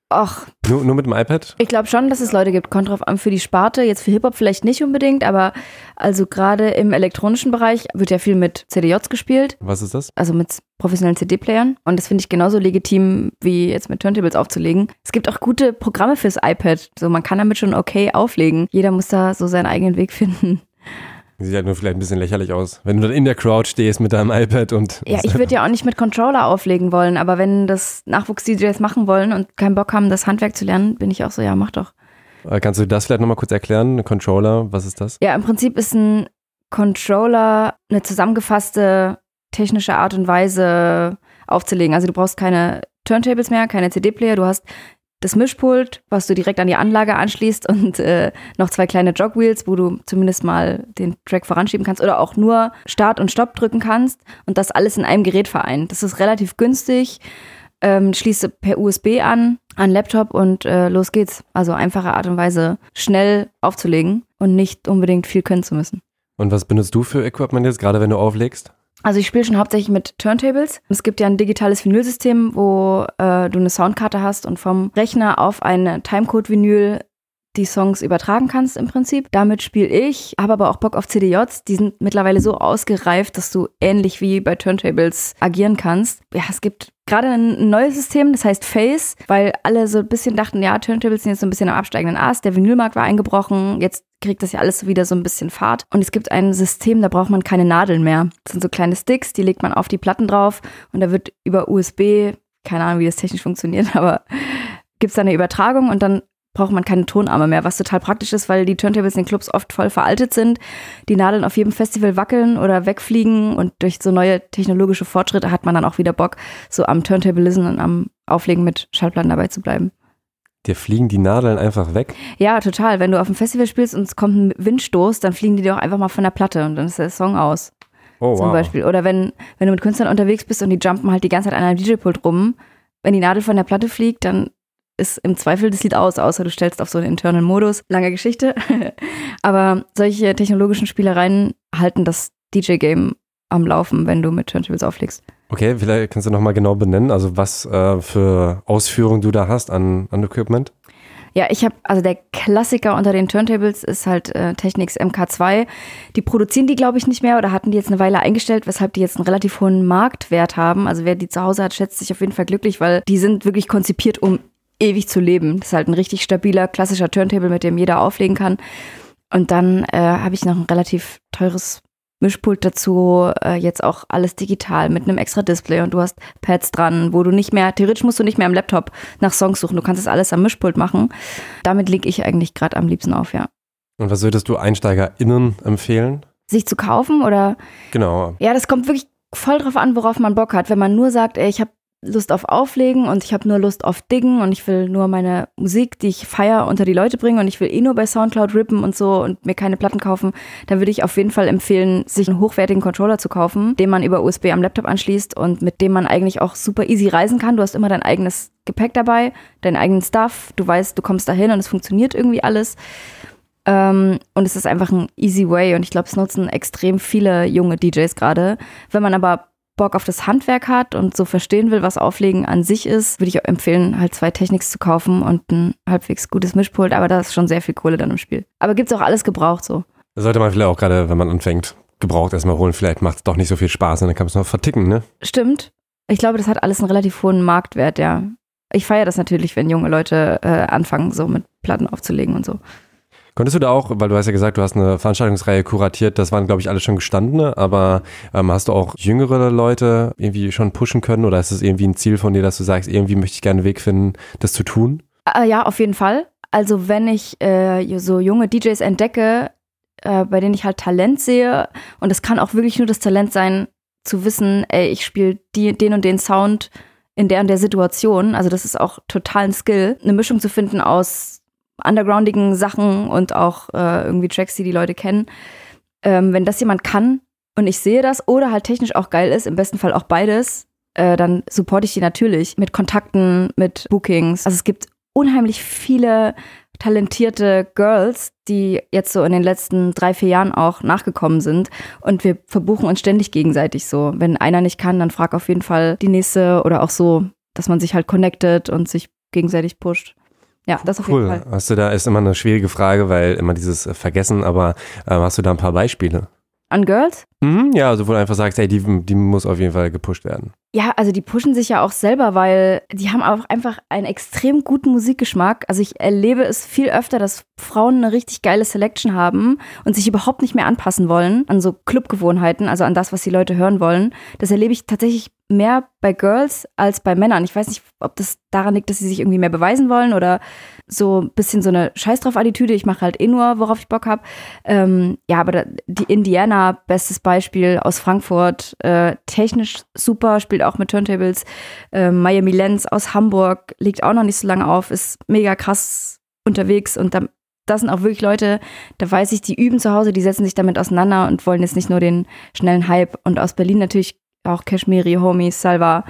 Ach. Nur, nur mit dem iPad? Ich glaube schon, dass es Leute gibt. Kommt drauf an für die Sparte. Jetzt für Hip-Hop vielleicht nicht unbedingt, aber also gerade im elektronischen Bereich wird ja viel mit C D Js gespielt. Was ist das? Also mit professionellen C D-Playern. Und das finde ich genauso legitim, wie jetzt mit Turntables aufzulegen. Es gibt auch gute Programme fürs iPad. So, man kann damit schon okay auflegen. Jeder muss da so seinen eigenen Weg finden. Sieht halt nur vielleicht ein bisschen lächerlich aus, wenn du dann in der Crowd stehst mit deinem iPad und... Ja, ich würde ja auch nicht mit Controller auflegen wollen, aber wenn das Nachwuchs-D Js machen wollen und keinen Bock haben, das Handwerk zu lernen, bin ich auch so, ja, mach doch. Kannst du das vielleicht nochmal kurz erklären? Ein Controller, was ist das? Ja, im Prinzip ist ein Controller eine zusammengefasste technische Art und Weise aufzulegen. Also du brauchst keine Turntables mehr, keine C D-Player, du hast... das Mischpult, was du direkt an die Anlage anschließt und äh, noch zwei kleine Jogwheels, wo du zumindest mal den Track voranschieben kannst oder auch nur Start und Stopp drücken kannst und das alles in einem Gerät vereint. Das ist relativ günstig, ähm, schließt per U S B an, an Laptop und äh, los geht's. Also einfache Art und Weise, schnell aufzulegen und nicht unbedingt viel können zu müssen. Und was benutzt du für Equipment jetzt, gerade wenn du auflegst? Also ich spiele schon hauptsächlich mit Turntables. Es gibt ja ein digitales Vinylsystem, wo äh, du eine Soundkarte hast und vom Rechner auf ein Timecode-Vinyl die Songs übertragen kannst im Prinzip. Damit spiele ich, habe aber auch Bock auf C D Js. Die sind mittlerweile so ausgereift, dass du ähnlich wie bei Turntables agieren kannst. Ja, es gibt gerade ein neues System, das heißt Face, weil alle so ein bisschen dachten, ja, Turntables sind jetzt so ein bisschen am absteigenden Ast, der Vinylmarkt war eingebrochen, jetzt kriegt das ja alles wieder so ein bisschen Fahrt. Und es gibt ein System, da braucht man keine Nadeln mehr. Das sind so kleine Sticks, die legt man auf die Platten drauf und da wird über U S B, keine Ahnung, wie das technisch funktioniert, aber gibt es da eine Übertragung und dann braucht man keine Tonarme mehr, was total praktisch ist, weil die Turntables in den Clubs oft voll veraltet sind, die Nadeln auf jedem Festival wackeln oder wegfliegen und durch so neue technologische Fortschritte hat man dann auch wieder Bock, so am Turntablism und am Auflegen mit Schallplatten dabei zu bleiben. Dir fliegen die Nadeln einfach weg? Ja, total. Wenn du auf dem Festival spielst und es kommt ein Windstoß, dann fliegen die dir auch einfach mal von der Platte und dann ist der Song aus. Oh, zum wow. Beispiel. Oder wenn, wenn du mit Künstlern unterwegs bist und die jumpen halt die ganze Zeit an einem D J-Pult rum, wenn die Nadel von der Platte fliegt, dann ist im Zweifel das Lied aus, außer du stellst auf so einen internen Modus. Lange Geschichte. Aber solche technologischen Spielereien halten das D J-Game am Laufen, wenn du mit Turntables auflegst. Okay, vielleicht kannst du nochmal genau benennen, also was äh, für Ausführungen du da hast an, an Equipment? Ja, ich habe, also der Klassiker unter den Turntables ist halt äh, Technics M K zwei. Die produzieren die, glaube ich, nicht mehr oder hatten die jetzt eine Weile eingestellt, weshalb die jetzt einen relativ hohen Marktwert haben. Also wer die zu Hause hat, schätzt sich auf jeden Fall glücklich, weil die sind wirklich konzipiert, um ewig zu leben. Das ist halt ein richtig stabiler, klassischer Turntable, mit dem jeder auflegen kann. Und dann äh, habe ich noch ein relativ teures Mischpult dazu, äh, jetzt auch alles digital mit einem extra Display und du hast Pads dran, wo du nicht mehr, theoretisch musst du nicht mehr am Laptop nach Songs suchen, du kannst das alles am Mischpult machen. Damit lege ich eigentlich gerade am liebsten auf, ja. Und was würdest du EinsteigerInnen empfehlen? Sich zu kaufen oder? Genau. Ja, das kommt wirklich voll drauf an, worauf man Bock hat. Wenn man nur sagt, ey, ich habe Lust auf Auflegen und ich habe nur Lust auf Diggen und ich will nur meine Musik, die ich feier, unter die Leute bringen und ich will eh nur bei Soundcloud rippen und so und mir keine Platten kaufen, dann würde ich auf jeden Fall empfehlen, sich einen hochwertigen Controller zu kaufen, den man über U S B am Laptop anschließt und mit dem man eigentlich auch super easy reisen kann. Du hast immer dein eigenes Gepäck dabei, deinen eigenen Stuff, du weißt, du kommst da hin und es funktioniert irgendwie alles. Und es ist einfach ein easy way und ich glaube, es nutzen extrem viele junge D Js gerade. Wenn man aber Bock auf das Handwerk hat und so verstehen will, was Auflegen an sich ist, würde ich empfehlen, halt zwei Technics zu kaufen und ein halbwegs gutes Mischpult, aber da ist schon sehr viel Kohle dann im Spiel. Aber gibt's auch alles gebraucht so. Das sollte man vielleicht auch gerade, wenn man anfängt, gebraucht erstmal holen, vielleicht macht's doch nicht so viel Spaß und dann kann man es noch verticken, ne? Stimmt. Ich glaube, das hat alles einen relativ hohen Marktwert, ja. Ich feiere das natürlich, wenn junge Leute äh, anfangen, so mit Platten aufzulegen und so. Konntest du da auch, weil du hast ja gesagt, du hast eine Veranstaltungsreihe kuratiert, das waren, glaube ich, alle schon Gestandene, aber ähm, hast du auch jüngere Leute irgendwie schon pushen können oder ist es irgendwie ein Ziel von dir, dass du sagst, irgendwie möchte ich gerne einen Weg finden, das zu tun? Äh, ja, auf jeden Fall. Also wenn ich äh, so junge D Js entdecke, äh, bei denen ich halt Talent sehe und es kann auch wirklich nur das Talent sein, zu wissen, ey, ich spiele den und den Sound in der und der Situation, also das ist auch total ein Skill, eine Mischung zu finden aus undergroundigen Sachen und auch äh, irgendwie Tracks, die die Leute kennen. Ähm, wenn das jemand kann und ich sehe das oder halt technisch auch geil ist, im besten Fall auch beides, äh, dann supporte ich die natürlich mit Kontakten, mit Bookings. Also es gibt unheimlich viele talentierte Girls, die jetzt so in den letzten drei, vier Jahren auch nachgekommen sind und wir verbuchen uns ständig gegenseitig so. Wenn einer nicht kann, dann frag auf jeden Fall die nächste oder auch so, dass man sich halt connectet und sich gegenseitig pusht. Ja, das auf jeden Fall. Cool. Hast du da, ist immer eine schwierige Frage, weil immer dieses Vergessen, aber äh, hast du da ein paar Beispiele? An Girls? Mhm, ja, also wo du einfach sagst, hey, die, die muss auf jeden Fall gepusht werden. Ja, also die pushen sich ja auch selber, weil die haben auch einfach einen extrem guten Musikgeschmack. Also ich erlebe es viel öfter, dass Frauen eine richtig geile Selection haben und sich überhaupt nicht mehr anpassen wollen an so Clubgewohnheiten, also an das, was die Leute hören wollen. Das erlebe ich tatsächlich mehr bei Girls als bei Männern. Ich weiß nicht, ob das daran liegt, dass sie sich irgendwie mehr beweisen wollen oder so ein bisschen so eine Scheiß-drauf-Attitüde. Ich mache halt eh nur, worauf ich Bock habe. Ähm, ja, aber da, die Indianna, bestes Beispiel aus Frankfurt, äh, technisch super, spielt auch mit Turntables. Äh, Miami Lenz aus Hamburg, legt auch noch nicht so lange auf, ist mega krass unterwegs und da, das sind auch wirklich Leute, da weiß ich, die üben zu Hause, die setzen sich damit auseinander und wollen jetzt nicht nur den schnellen Hype. Und aus Berlin natürlich auch Cashmiri, Hoemies, Salwa,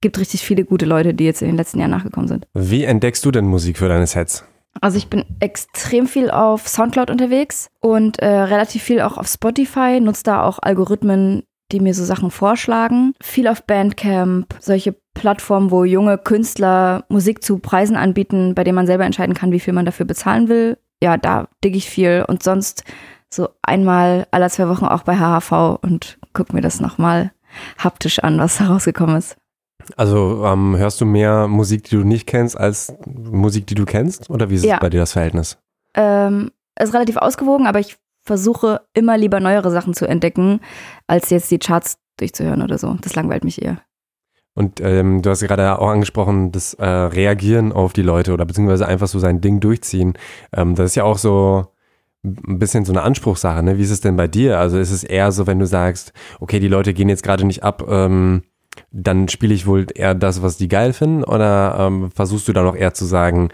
gibt richtig viele gute Leute, die jetzt in den letzten Jahren nachgekommen sind. Wie entdeckst du denn Musik für deine Sets? Also ich bin extrem viel auf Soundcloud unterwegs und äh, relativ viel auch auf Spotify, nutze da auch Algorithmen, die mir so Sachen vorschlagen. Viel auf Bandcamp, solche Plattformen, wo junge Künstler Musik zu Preisen anbieten, bei denen man selber entscheiden kann, wie viel man dafür bezahlen will. Ja, da digge ich viel und sonst so einmal alle zwei Wochen auch bei H H V und gucke mir das nochmal haptisch an, was da rausgekommen ist. Also ähm, hörst du mehr Musik, die du nicht kennst, als Musik, die du kennst? Oder wie ist ja. bei dir das Verhältnis? Ähm, ist relativ ausgewogen, aber ich versuche immer lieber neuere Sachen zu entdecken, als jetzt die Charts durchzuhören oder so. Das langweilt mich eher. Und ähm, du hast gerade auch angesprochen, das äh, Reagieren auf die Leute oder beziehungsweise einfach so sein Ding durchziehen. Ähm, das ist ja auch so ein bisschen so eine Anspruchssache, ne? Wie ist es denn bei dir? Also ist es eher so, wenn du sagst, okay, die Leute gehen jetzt gerade nicht ab, ähm, dann spiele ich wohl eher das, was die geil finden? Oder ähm, versuchst du da noch eher zu sagen,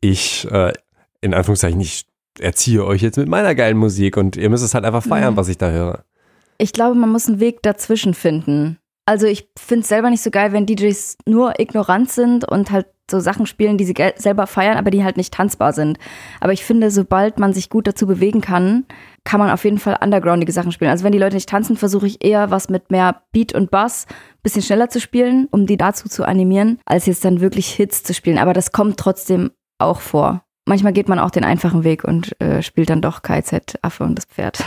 ich, äh, in Anführungszeichen, ich erziehe euch jetzt mit meiner geilen Musik und ihr müsst es halt einfach feiern, mhm. was ich da höre? Ich glaube, man muss einen Weg dazwischen finden. Also ich finde es selber nicht so geil, wenn D Js nur ignorant sind und halt so Sachen spielen, die sie ge- selber feiern, aber die halt nicht tanzbar sind. Aber ich finde, sobald man sich gut dazu bewegen kann, kann man auf jeden Fall undergroundige Sachen spielen. Also wenn die Leute nicht tanzen, versuche ich eher was mit mehr Beat und Bass, ein bisschen schneller zu spielen, um die dazu zu animieren, als jetzt dann wirklich Hits zu spielen. Aber das kommt trotzdem auch vor. Manchmal geht man auch den einfachen Weg und äh, spielt dann doch K Z, Affe und das Pferd.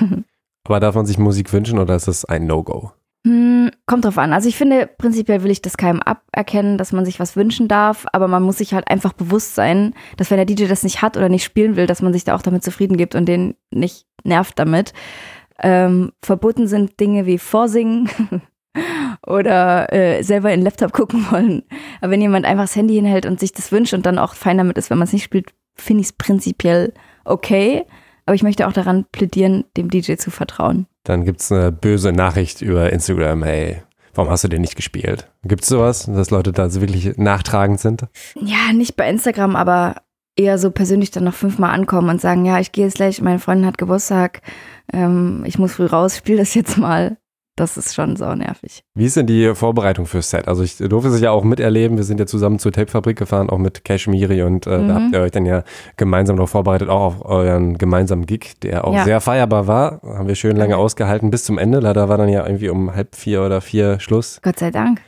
Aber darf man sich Musik wünschen oder ist das ein No-Go? Hm, kommt drauf an. Also ich finde, prinzipiell will ich das keinem aberkennen, dass man sich was wünschen darf, aber man muss sich halt einfach bewusst sein, dass wenn der D J das nicht hat oder nicht spielen will, dass man sich da auch damit zufrieden gibt und den nicht nervt damit. Ähm, verboten sind Dinge wie Vorsingen oder äh, selber in den Laptop gucken wollen. Aber wenn jemand einfach das Handy hinhält und sich das wünscht und dann auch fein damit ist, wenn man es nicht spielt, finde ich es prinzipiell okay. Aber ich möchte auch daran plädieren, dem D J zu vertrauen. Dann gibt es eine böse Nachricht über Instagram, hey, warum hast du den nicht gespielt? Gibt es sowas, dass Leute da so wirklich nachtragend sind? Ja, nicht bei Instagram, aber eher so persönlich dann noch fünfmal ankommen und sagen, ja, ich gehe jetzt gleich, meine Freundin hat Geburtstag, ähm, ich muss früh raus, spiel das jetzt mal. Das ist schon sau nervig. Wie ist denn die Vorbereitung fürs Set? Also ich durfte es ja auch miterleben. Wir sind ja zusammen zur Tapefabrik gefahren, auch mit Cashmiri. Und äh, mhm. da habt ihr euch dann ja gemeinsam noch vorbereitet, auch auf euren gemeinsamen Gig, der auch ja. sehr feierbar war. Haben wir schön lange mhm. ausgehalten bis zum Ende. Leider war dann ja irgendwie um halb vier oder vier Schluss. Gott sei Dank.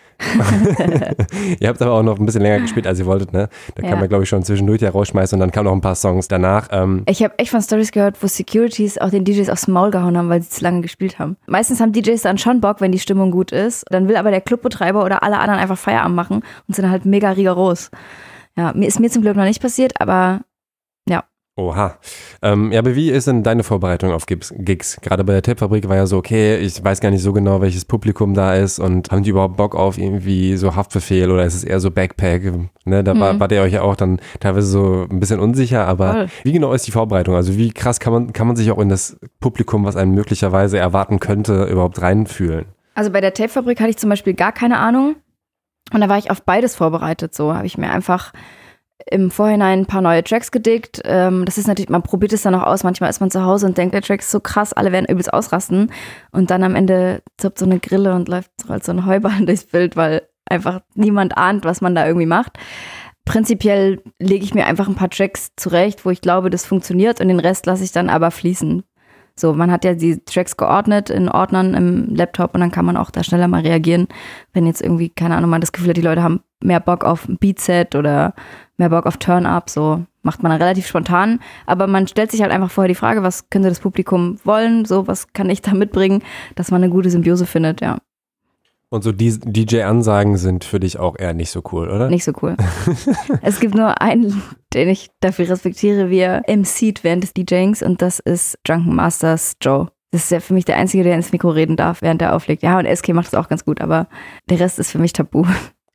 Ihr habt aber auch noch ein bisschen länger gespielt, als ihr wolltet, ne? Da ja. kann man, glaube ich, schon zwischendurch ja rausschmeißen und dann kamen noch ein paar Songs danach. Ähm ich habe echt von Stories gehört, wo Securities auch den D Js aufs Maul gehauen haben, weil sie zu lange gespielt haben. Meistens haben D Js dann schon Bock, wenn die Stimmung gut ist. Dann will aber der Clubbetreiber oder alle anderen einfach Feierabend machen und sind halt mega rigoros. Ja, mir ist mir zum Glück noch nicht passiert, aber ja. Oha. Ähm, ja, aber wie ist denn deine Vorbereitung auf Gigs? Gerade bei der Tapefabrik war ja so, okay, ich weiß gar nicht so genau, welches Publikum da ist und haben die überhaupt Bock auf irgendwie so Haftbefehl oder ist es eher so Backpack? Ne? Da mhm. war, wart ihr euch ja auch dann teilweise so ein bisschen unsicher, aber Voll. Wie genau ist die Vorbereitung? Also wie krass kann man, kann man sich auch in das Publikum, was einen möglicherweise erwarten könnte, überhaupt reinfühlen? Also bei der Tapefabrik hatte ich zum Beispiel gar keine Ahnung und da war ich auf beides vorbereitet. So habe ich mir einfach im Vorhinein ein paar neue Tracks gedickt. Das ist natürlich, man probiert es dann noch aus. Manchmal ist man zu Hause und denkt, der Track ist so krass, alle werden übelst ausrasten. Und dann am Ende zirpt so eine Grille und läuft so ein Heuballen durchs Bild, weil einfach niemand ahnt, was man da irgendwie macht. Prinzipiell lege ich mir einfach ein paar Tracks zurecht, wo ich glaube, das funktioniert und den Rest lasse ich dann aber fließen. So, man hat ja die Tracks geordnet in Ordnern im Laptop und dann kann man auch da schneller mal reagieren, wenn jetzt irgendwie, keine Ahnung, man das Gefühl hat, die Leute haben mehr Bock auf ein Beatset oder mehr Bock auf Turn-Up, so. macht man dann relativ spontan, aber man stellt sich halt einfach vorher die Frage, was könnte das Publikum wollen, so was kann ich da mitbringen, dass man eine gute Symbiose findet, ja. Und so D J-Ansagen sind für dich auch eher nicht so cool, oder? Nicht so cool. Es gibt nur einen, den ich dafür respektiere, wie er emceed während des DJings, und das ist Drunken Masters Joe. Das ist ja für mich der Einzige, der ins Mikro reden darf, während er auflegt. Ja, und S K macht das auch ganz gut, aber der Rest ist für mich tabu.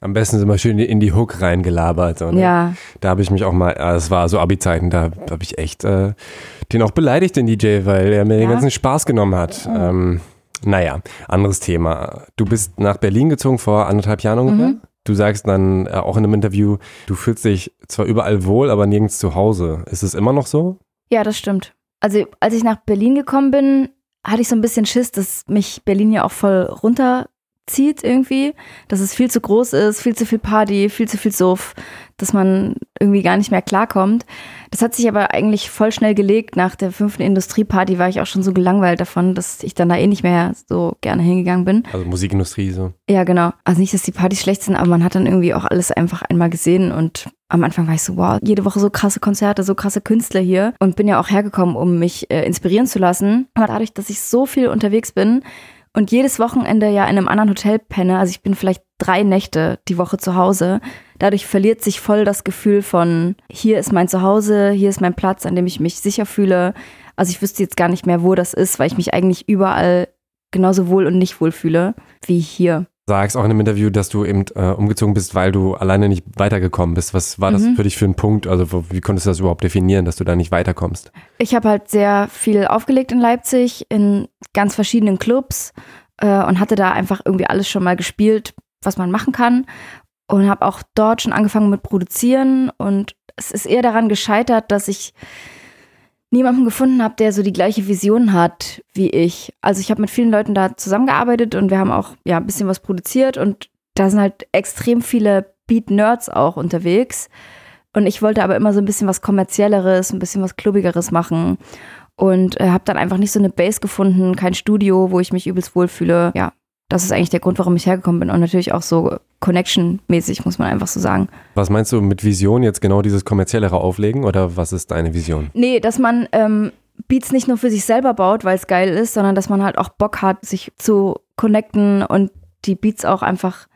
Am besten sind wir schön in die Hook reingelabert. So, ne? Ja. Da habe ich mich auch mal, das war so Abi-Zeiten, da habe ich echt äh, den auch beleidigt, den D J, weil er mir ja. den ganzen Spaß genommen hat. Mhm. Ähm, naja, anderes Thema. Du bist nach Berlin gezogen vor anderthalb Jahren ungefähr. Mhm. Du sagst dann äh, auch in einem Interview, du fühlst dich zwar überall wohl, aber nirgends zu Hause. Ist es immer noch so? Ja, das stimmt. Also als ich nach Berlin gekommen bin, hatte ich so ein bisschen Schiss, dass mich Berlin ja auch voll runterzieht irgendwie, dass es viel zu groß ist, viel zu viel Party, viel zu viel Suff, dass man irgendwie gar nicht mehr klarkommt. Das hat sich aber eigentlich voll schnell gelegt. Nach der fünften Industrieparty war ich auch schon so gelangweilt davon, dass ich dann da eh nicht mehr so gerne hingegangen bin. Also Musikindustrie so. Ja, genau. Also nicht, dass die Partys schlecht sind, aber man hat dann irgendwie auch alles einfach einmal gesehen, und am Anfang war ich so, wow, jede Woche so krasse Konzerte, so krasse Künstler hier, und bin ja auch hergekommen, um mich äh, inspirieren zu lassen. Aber dadurch, dass ich so viel unterwegs bin und jedes Wochenende ja in einem anderen Hotel penne, also ich bin vielleicht drei Nächte die Woche zu Hause, dadurch verliert sich voll das Gefühl von, hier ist mein Zuhause, hier ist mein Platz, an dem ich mich sicher fühle. Also ich wüsste jetzt gar nicht mehr, wo das ist, weil ich mich eigentlich überall genauso wohl und nicht wohl fühle wie hier. Du sagst auch in einem Interview, dass du eben äh, umgezogen bist, weil du alleine nicht weitergekommen bist. Was war das mhm. für dich für ein Punkt? Also wo, wie konntest du das überhaupt definieren, dass du da nicht weiterkommst? Ich habe halt sehr viel aufgelegt in Leipzig, in ganz verschiedenen Clubs äh, und hatte da einfach irgendwie alles schon mal gespielt, was man machen kann. Und habe auch dort schon angefangen mit Produzieren. Und es ist eher daran gescheitert, dass ich niemanden gefunden habe, der so die gleiche Vision hat wie ich. Also ich habe mit vielen Leuten da zusammengearbeitet und wir haben auch ja ein bisschen was produziert, und da sind halt extrem viele Beat-Nerds auch unterwegs, und ich wollte aber immer so ein bisschen was Kommerzielleres, ein bisschen was Klubbigeres machen, und äh, habe dann einfach nicht so eine Base gefunden, kein Studio, wo ich mich übelst wohlfühle. Ja, das ist eigentlich der Grund, warum ich hergekommen bin, und natürlich auch so Connection-mäßig, muss man einfach so sagen. Was meinst du mit Vision, jetzt genau dieses kommerziellere Auflegen, oder was ist deine Vision? Nee, dass man ähm, Beats nicht nur für sich selber baut, weil es geil ist, sondern dass man halt auch Bock hat, sich zu connecten und die Beats auch einfach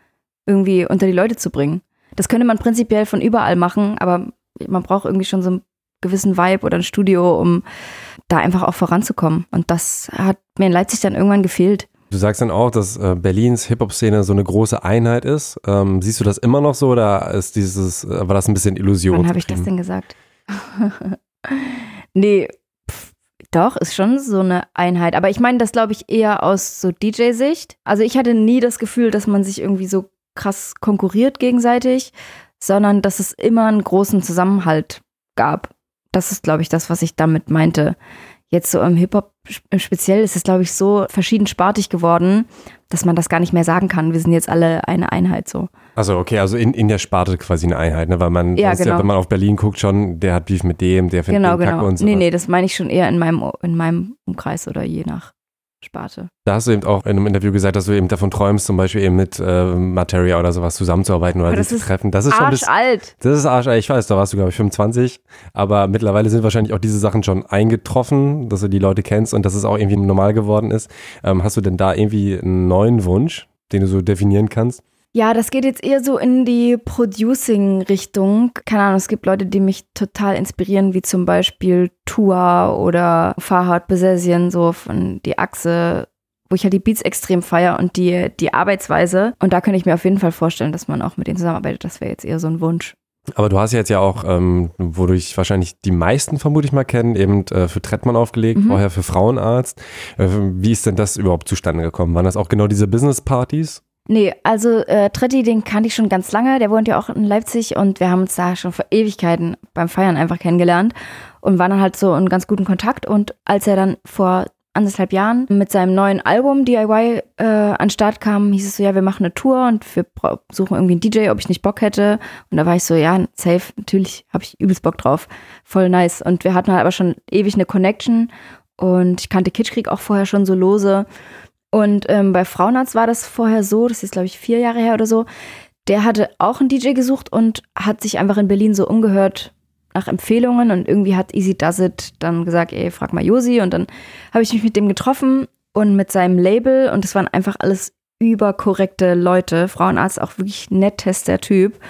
irgendwie unter die Leute zu bringen. Das könnte man prinzipiell von überall machen, aber man braucht irgendwie schon so einen gewissen Vibe oder ein Studio, um da einfach auch voranzukommen. Und das hat mir in Leipzig dann irgendwann gefehlt. Du sagst dann auch, dass äh, Berlins Hip-Hop-Szene so eine große Einheit ist. Ähm, siehst du das immer noch so, oder ist dieses, äh, war das ein bisschen Illusion? Wann habe ich das denn gesagt? Nee, pff, doch, ist schon so eine Einheit. Aber ich meine das, glaube ich, eher aus so D J-Sicht. Also ich hatte nie das Gefühl, dass man sich irgendwie so krass konkurriert gegenseitig, sondern dass es immer einen großen Zusammenhalt gab. Das ist, glaube ich, das, was ich damit meinte. Jetzt so im Hip-Hop speziell ist es, glaube ich, so verschiedenspartig geworden, dass man das gar nicht mehr sagen kann. Wir sind jetzt alle eine Einheit so. Also okay, also in, in der Sparte quasi eine Einheit, ne? Weil man, ja, genau. ja, wenn man auf Berlin guckt schon, der hat Beef mit dem, der findet genau, den genau. Kacke und so. Nee, nee, das meine ich schon eher in meinem, in meinem Umkreis oder je nach Sparte. Da hast du eben auch in einem Interview gesagt, dass du eben davon träumst, zum Beispiel eben mit äh, Materia oder sowas zusammenzuarbeiten oder sich zu treffen. Das ist schon arschalt. Das ist arschalt. Ich weiß, da warst du, glaube ich, fünfundzwanzig. Aber mittlerweile sind wahrscheinlich auch diese Sachen schon eingetroffen, dass du die Leute kennst und dass es auch irgendwie normal geworden ist. Ähm, hast du denn da irgendwie einen neuen Wunsch, den du so definieren kannst? Ja, das geht jetzt eher so in die Producing-Richtung. Keine Ahnung, es gibt Leute, die mich total inspirieren, wie zum Beispiel Tua oder Farhad Besesien, so von Die Achse, wo ich halt die Beats extrem feiere und die, die Arbeitsweise. Und da könnte ich mir auf jeden Fall vorstellen, dass man auch mit denen zusammenarbeitet. Das wäre jetzt eher so ein Wunsch. Aber du hast jetzt ja auch, ähm, wodurch wahrscheinlich die meisten vermutlich mal kennen, eben äh, für Trettmann aufgelegt, mhm. vorher für Frauenarzt. Äh, wie ist denn das überhaupt zustande gekommen? Waren das auch genau diese Business-Partys? Nee, also äh, Tretti, den kannte ich schon ganz lange, der wohnt ja auch in Leipzig, und wir haben uns da schon vor Ewigkeiten beim Feiern einfach kennengelernt und waren dann halt so in ganz guten Kontakt, und als er dann vor anderthalb Jahren mit seinem neuen Album D I Y äh, an den Start kam, hieß es so, ja, wir machen eine Tour und wir suchen irgendwie einen D J, ob ich nicht Bock hätte, und da war ich so, ja, safe, natürlich habe ich übelst Bock drauf, voll nice, und wir hatten halt aber schon ewig eine Connection und ich kannte Kitschkrieg auch vorher schon so lose. Und ähm, bei Frauenarzt war das vorher so, das ist, glaube ich, vier Jahre her oder so, der hatte auch einen D J gesucht und hat sich einfach in Berlin so umgehört nach Empfehlungen und irgendwie hat Easy Does It dann gesagt, ey, frag mal Josi, und dann habe ich mich mit dem getroffen und mit seinem Label und das waren einfach alles überkorrekte Leute. Frauenarzt, auch wirklich nettester Typ,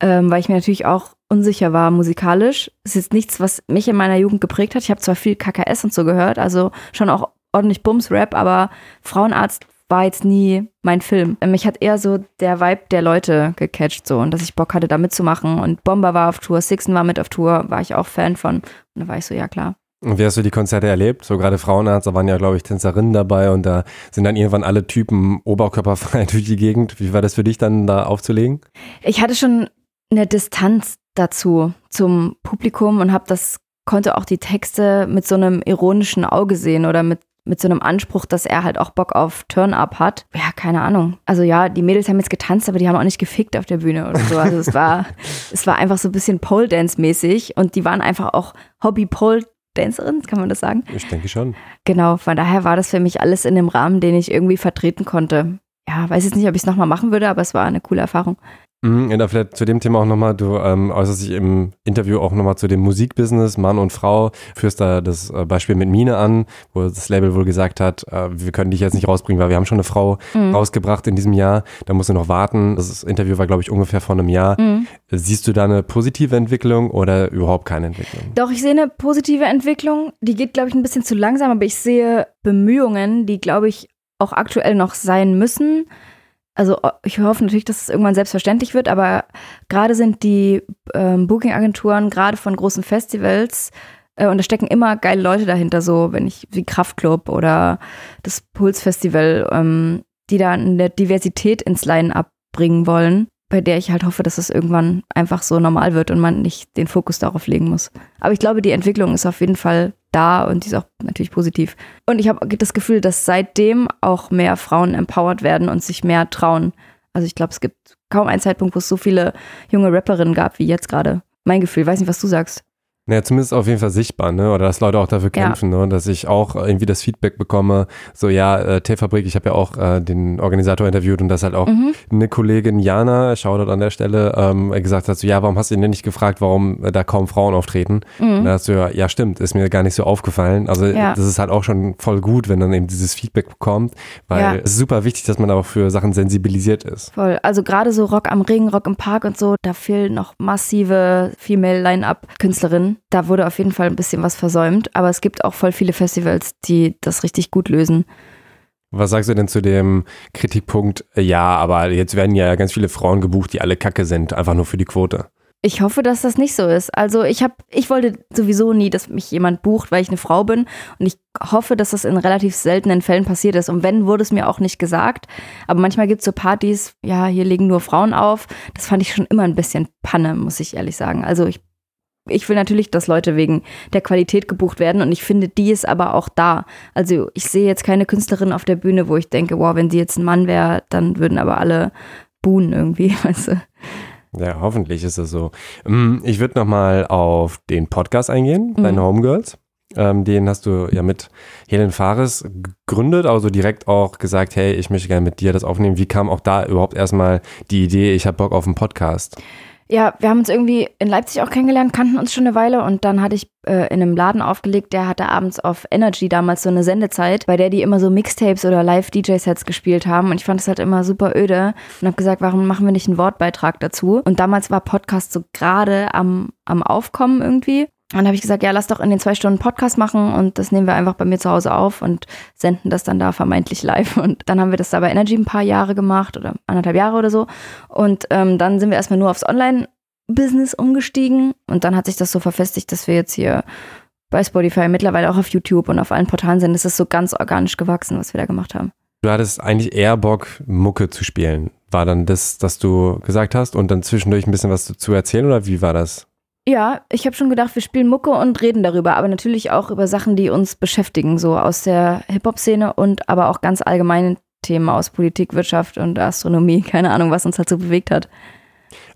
ähm, weil ich mir natürlich auch unsicher war musikalisch. Es ist jetzt nichts, was mich in meiner Jugend geprägt hat. Ich habe zwar viel K K S und so gehört, also schon auch ordentlich Bums-Rap, aber Frauenarzt war jetzt nie mein Film. Mich hat eher so der Vibe der Leute gecatcht, so, und dass ich Bock hatte, da mitzumachen. Und Bomber war auf Tour, Sixten war mit auf Tour, war ich auch Fan von. Und da war ich so, ja klar. Und wie hast du die Konzerte erlebt? So gerade Frauenarzt, da waren ja, glaube ich, Tänzerinnen dabei und da sind dann irgendwann alle Typen oberkörperfrei durch die Gegend. Wie war das für dich dann, da aufzulegen? Ich hatte schon eine Distanz dazu, zum Publikum, und habe das, konnte auch die Texte mit so einem ironischen Auge sehen oder mit mit so einem Anspruch, dass er halt auch Bock auf Turn-Up hat. Ja, keine Ahnung. Also ja, die Mädels haben jetzt getanzt, aber die haben auch nicht gefickt auf der Bühne oder so. Also es war, es war einfach so ein bisschen Pole-Dance-mäßig und die waren einfach auch Hobby-Pole-Dancerinnen, kann man das sagen? Ich denke schon. Genau, von daher war das für mich alles in dem Rahmen, den ich irgendwie vertreten konnte. Ja, weiß jetzt nicht, ob ich es nochmal machen würde, aber es war eine coole Erfahrung. Ja, vielleicht zu dem Thema auch nochmal, du ähm, äußerst dich im Interview auch nochmal zu dem Musikbusiness, Mann und Frau, führst da das Beispiel mit Mine an, wo das Label wohl gesagt hat, äh, wir können dich jetzt nicht rausbringen, weil wir haben schon eine Frau mhm. rausgebracht in diesem Jahr, da musst du noch warten. Das Interview war, glaube ich, ungefähr vor einem Jahr. Mhm. Siehst du da eine positive Entwicklung oder überhaupt keine Entwicklung? Doch, ich sehe eine positive Entwicklung, die geht, glaube ich, ein bisschen zu langsam, aber ich sehe Bemühungen, die, glaube ich, auch aktuell noch sein müssen. Also ich hoffe natürlich, dass es irgendwann selbstverständlich wird, aber gerade sind die äh, Booking-Agenturen, gerade von großen Festivals, äh, und da stecken immer geile Leute dahinter, so wenn ich wie Kraftklub oder das Puls-Festival, ähm, die da eine Diversität ins Line-Up bringen wollen, bei der ich halt hoffe, dass es irgendwann einfach so normal wird und man nicht den Fokus darauf legen muss. Aber ich glaube, die Entwicklung ist auf jeden Fall da und die ist auch natürlich positiv. Und ich habe das Gefühl, dass seitdem auch mehr Frauen empowered werden und sich mehr trauen. Also ich glaube, es gibt kaum einen Zeitpunkt, wo es so viele junge Rapperinnen gab wie jetzt gerade. Mein Gefühl, weiß nicht, was du sagst. Naja, zumindest auf jeden Fall sichtbar, ne? Oder dass Leute auch dafür kämpfen, ja. Ne? Dass ich auch irgendwie das Feedback bekomme, so ja, äh, T-Fabrik, ich habe ja auch äh, den Organisator interviewt und das halt auch mhm. eine Kollegin, Jana, Shoutout an der Stelle, ähm, gesagt hat, so ja, warum hast du ihn denn nicht gefragt, warum äh, da kaum Frauen auftreten? Mhm. Und da hast du ja, ja stimmt, ist mir gar nicht so aufgefallen. Also ja. Das ist halt auch schon voll gut, wenn dann eben dieses Feedback bekommt, weil ja. Es ist super wichtig, dass man auch für Sachen sensibilisiert ist. Voll, also gerade so Rock am Ring, Rock im Park und so, da fehlen noch massive Female-Line-Up-Künstlerinnen. Da wurde auf jeden Fall ein bisschen was versäumt, aber es gibt auch voll viele Festivals, die das richtig gut lösen. Was sagst du denn zu dem Kritikpunkt, ja, aber jetzt werden ja ganz viele Frauen gebucht, die alle Kacke sind, einfach nur für die Quote? Ich hoffe, dass das nicht so ist. Also ich hab, ich wollte sowieso nie, dass mich jemand bucht, weil ich eine Frau bin, und ich hoffe, dass das in relativ seltenen Fällen passiert ist, und wenn, wurde es mir auch nicht gesagt, aber manchmal gibt es so Partys, ja, hier legen nur Frauen auf, das fand ich schon immer ein bisschen Panne, muss ich ehrlich sagen. Also ich Ich will natürlich, dass Leute wegen der Qualität gebucht werden, und ich finde, die ist aber auch da. Also ich sehe jetzt keine Künstlerin auf der Bühne, wo ich denke, wow, wenn sie jetzt ein Mann wäre, dann würden aber alle buhen irgendwie, weißt du. Ja, hoffentlich ist das so. Ich würde nochmal auf den Podcast eingehen, mhm. Deine Homegirls. Ähm, den hast du ja mit Helen Fares gegründet, also direkt auch gesagt, hey, ich möchte gerne mit dir das aufnehmen. Wie kam auch da überhaupt erstmal die Idee, ich habe Bock auf einen Podcast? Ja, wir haben uns irgendwie in Leipzig auch kennengelernt, kannten uns schon eine Weile, und dann hatte ich äh, in einem Laden aufgelegt, der hatte abends auf Energy damals so eine Sendezeit, bei der die immer so Mixtapes oder Live-D J-Sets gespielt haben, und ich fand das halt immer super öde und habe gesagt, warum machen wir nicht einen Wortbeitrag dazu? Und damals war Podcast so gerade am, am Aufkommen irgendwie, und dann habe ich gesagt, ja, lass doch in den zwei Stunden Podcast machen, und das nehmen wir einfach bei mir zu Hause auf und senden das dann da vermeintlich live, und dann haben wir das da bei Energy ein paar Jahre gemacht oder anderthalb Jahre oder so, und ähm, dann sind wir erstmal nur aufs Online Business umgestiegen, und dann hat sich das so verfestigt, dass wir jetzt hier bei Spotify, mittlerweile auch auf YouTube und auf allen Portalen sind. Es ist so ganz organisch gewachsen, was wir da gemacht haben. Du hattest eigentlich eher Bock, Mucke zu spielen. War dann das, das du gesagt hast, und dann zwischendurch ein bisschen was zu erzählen, oder wie war das? Ja, ich habe schon gedacht, wir spielen Mucke und reden darüber, aber natürlich auch über Sachen, die uns beschäftigen, so aus der Hip-Hop-Szene und aber auch ganz allgemeine Themen aus Politik, Wirtschaft und Astronomie, keine Ahnung, was uns dazu bewegt hat.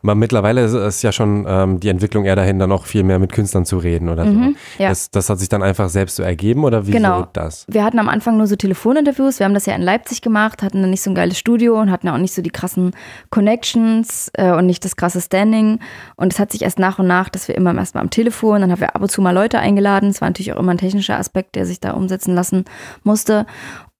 man, mittlerweile ist, ist ja schon ähm, die Entwicklung eher dahin, dann auch viel mehr mit Künstlern zu reden oder mhm, so. Ja. Das, das hat sich dann einfach selbst so ergeben oder wie genau. so das? Wir hatten am Anfang nur so Telefoninterviews. Wir haben das ja in Leipzig gemacht, hatten dann nicht so ein geiles Studio und hatten ja auch nicht so die krassen Connections äh, und nicht das krasse Standing. Und es hat sich erst nach und nach, dass wir immer erstmal am Telefon, dann haben wir ab und zu mal Leute eingeladen. Es war natürlich auch immer ein technischer Aspekt, der sich da umsetzen lassen musste.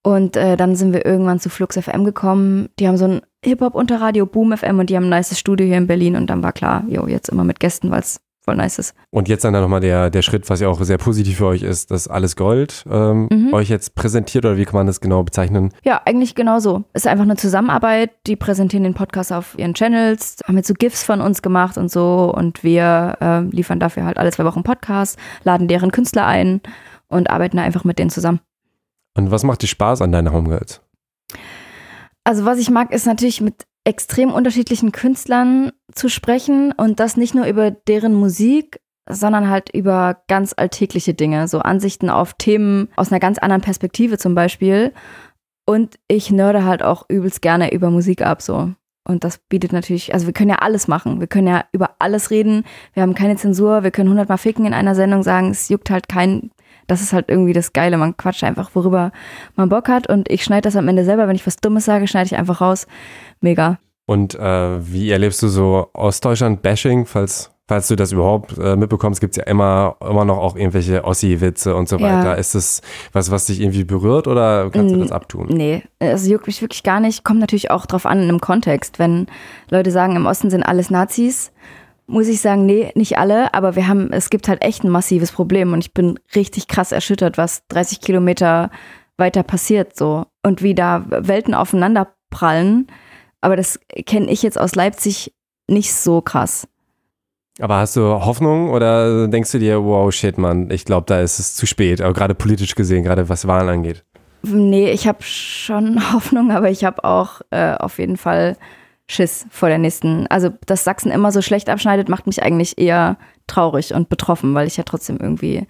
Und äh, dann sind wir irgendwann zu Flux F M gekommen. Die haben so ein Hip-Hop-Unterradio, Boom F M, und die haben ein nices Studio hier in Berlin. Und dann war klar, jo, jetzt immer mit Gästen, weil es voll nice ist. Und jetzt dann nochmal der, der Schritt, was ja auch sehr positiv für euch ist, dass Alles Gold ähm, mhm. euch jetzt präsentiert, oder wie kann man das genau bezeichnen? Ja, eigentlich genau so. Ist einfach eine Zusammenarbeit. Die präsentieren den Podcast auf ihren Channels, haben jetzt so GIFs von uns gemacht und so. Und wir äh, liefern dafür halt alle zwei Wochen Podcast, laden deren Künstler ein und arbeiten da einfach mit denen zusammen. Und was macht dir Spaß an Deine Homegirls? Also was ich mag, ist natürlich mit extrem unterschiedlichen Künstlern zu sprechen, und das nicht nur über deren Musik, sondern halt über ganz alltägliche Dinge, so Ansichten auf Themen aus einer ganz anderen Perspektive zum Beispiel. Und ich nörde halt auch übelst gerne über Musik ab, so. Und das bietet natürlich, also wir können ja alles machen, wir können ja über alles reden, wir haben keine Zensur, wir können hundertmal ficken in einer Sendung, sagen, es juckt halt keinen. Das ist halt irgendwie das Geile. Man quatscht einfach, worüber man Bock hat. Und ich schneide das am Ende selber. Wenn ich was Dummes sage, schneide ich einfach raus. Mega. Und äh, wie erlebst du so Ostdeutschland-Bashing? Falls, falls du das überhaupt äh, mitbekommst, gibt es ja immer, immer noch auch irgendwelche Ossi-Witze und so weiter. Ja. Ist das was, was dich irgendwie berührt, oder kannst du das abtun? Nee, es juckt mich wirklich gar nicht. Kommt natürlich auch drauf an, in einem Kontext. Wenn Leute sagen, im Osten sind alles Nazis, muss ich sagen, nee, nicht alle, aber wir haben, es gibt halt echt ein massives Problem, und ich bin richtig krass erschüttert, was dreißig Kilometer weiter passiert, so, und wie da Welten aufeinander prallen, aber das kenne ich jetzt aus Leipzig nicht so krass. Aber hast du Hoffnung, oder denkst du dir, wow, shit, Mann, ich glaube, da ist es zu spät, aber gerade politisch gesehen, gerade was Wahlen angeht? Nee, ich habe schon Hoffnung, aber ich habe auch äh, auf jeden Fall Schiss vor der nächsten. Also, dass Sachsen immer so schlecht abschneidet, macht mich eigentlich eher traurig und betroffen, weil ich ja trotzdem irgendwie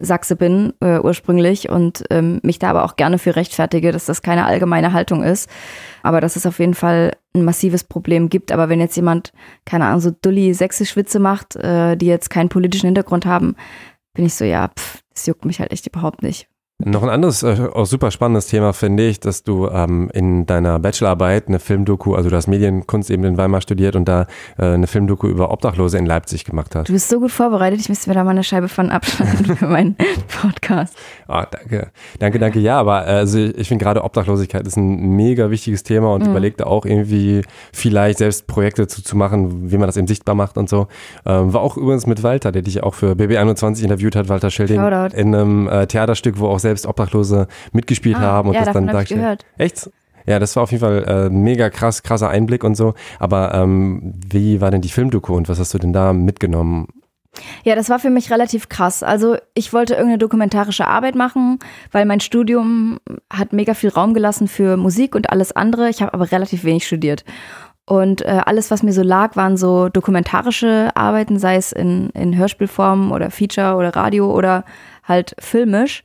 Sachse bin, äh, ursprünglich, und ähm, mich da aber auch gerne für rechtfertige, dass das keine allgemeine Haltung ist. Aber dass es auf jeden Fall ein massives Problem gibt. Aber wenn jetzt jemand, keine Ahnung, so dulli Sächsisch-Witze macht, äh, die jetzt keinen politischen Hintergrund haben, bin ich so, ja, pff, das juckt mich halt echt überhaupt nicht. Noch ein anderes, auch super spannendes Thema, finde ich, dass du ähm, in deiner Bachelorarbeit eine Filmdoku, also du hast Medienkunst eben in Weimar studiert und da äh, eine Filmdoku über Obdachlose in Leipzig gemacht hast. Du bist so gut vorbereitet, ich müsste mir da mal eine Scheibe von abschneiden für meinen Podcast. Oh, danke. Danke, danke, ja, aber also ich, ich finde gerade Obdachlosigkeit ist ein mega wichtiges Thema, und mhm. überlegte auch irgendwie vielleicht selbst Projekte zu, zu machen, wie man das eben sichtbar macht und so. Ähm, war auch übrigens mit Walter, der dich auch für B B einundzwanzig interviewt hat, Walter Schilding, Shoutout. in einem äh, Theaterstück, wo auch selbst Obdachlose mitgespielt ah, haben und ja, das dann dargestellt. Echt? Ja, das war auf jeden Fall äh, mega krass, krasser Einblick und so. Aber ähm, wie war denn die Filmdoku und was hast du denn da mitgenommen? Ja, das war für mich relativ krass. Also ich wollte irgendeine dokumentarische Arbeit machen, weil mein Studium hat mega viel Raum gelassen für Musik und alles andere. Ich habe aber relativ wenig studiert. Und äh, alles, was mir so lag, waren so dokumentarische Arbeiten, sei es in, in Hörspielform oder Feature oder Radio oder halt filmisch.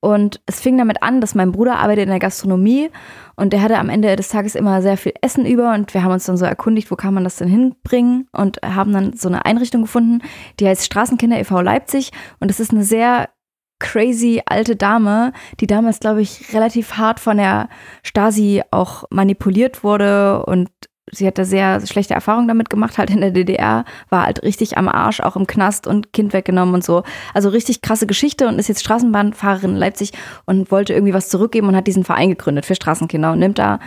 Und es fing damit an, dass mein Bruder arbeitet in der Gastronomie, und der hatte am Ende des Tages immer sehr viel Essen über, und wir haben uns dann so erkundigt, wo kann man das denn hinbringen, und haben dann so eine Einrichtung gefunden, die heißt Straßenkinder e V Leipzig, und das ist eine sehr crazy alte Dame, die damals, glaube ich, relativ hart von der Stasi auch manipuliert wurde, und sie hat da sehr schlechte Erfahrungen damit gemacht, halt in der D D R, war halt richtig am Arsch, auch im Knast und Kind weggenommen und so. Also richtig krasse Geschichte, und ist jetzt Straßenbahnfahrerin in Leipzig und wollte irgendwie was zurückgeben und hat diesen Verein gegründet für Straßenkinder und nimmt da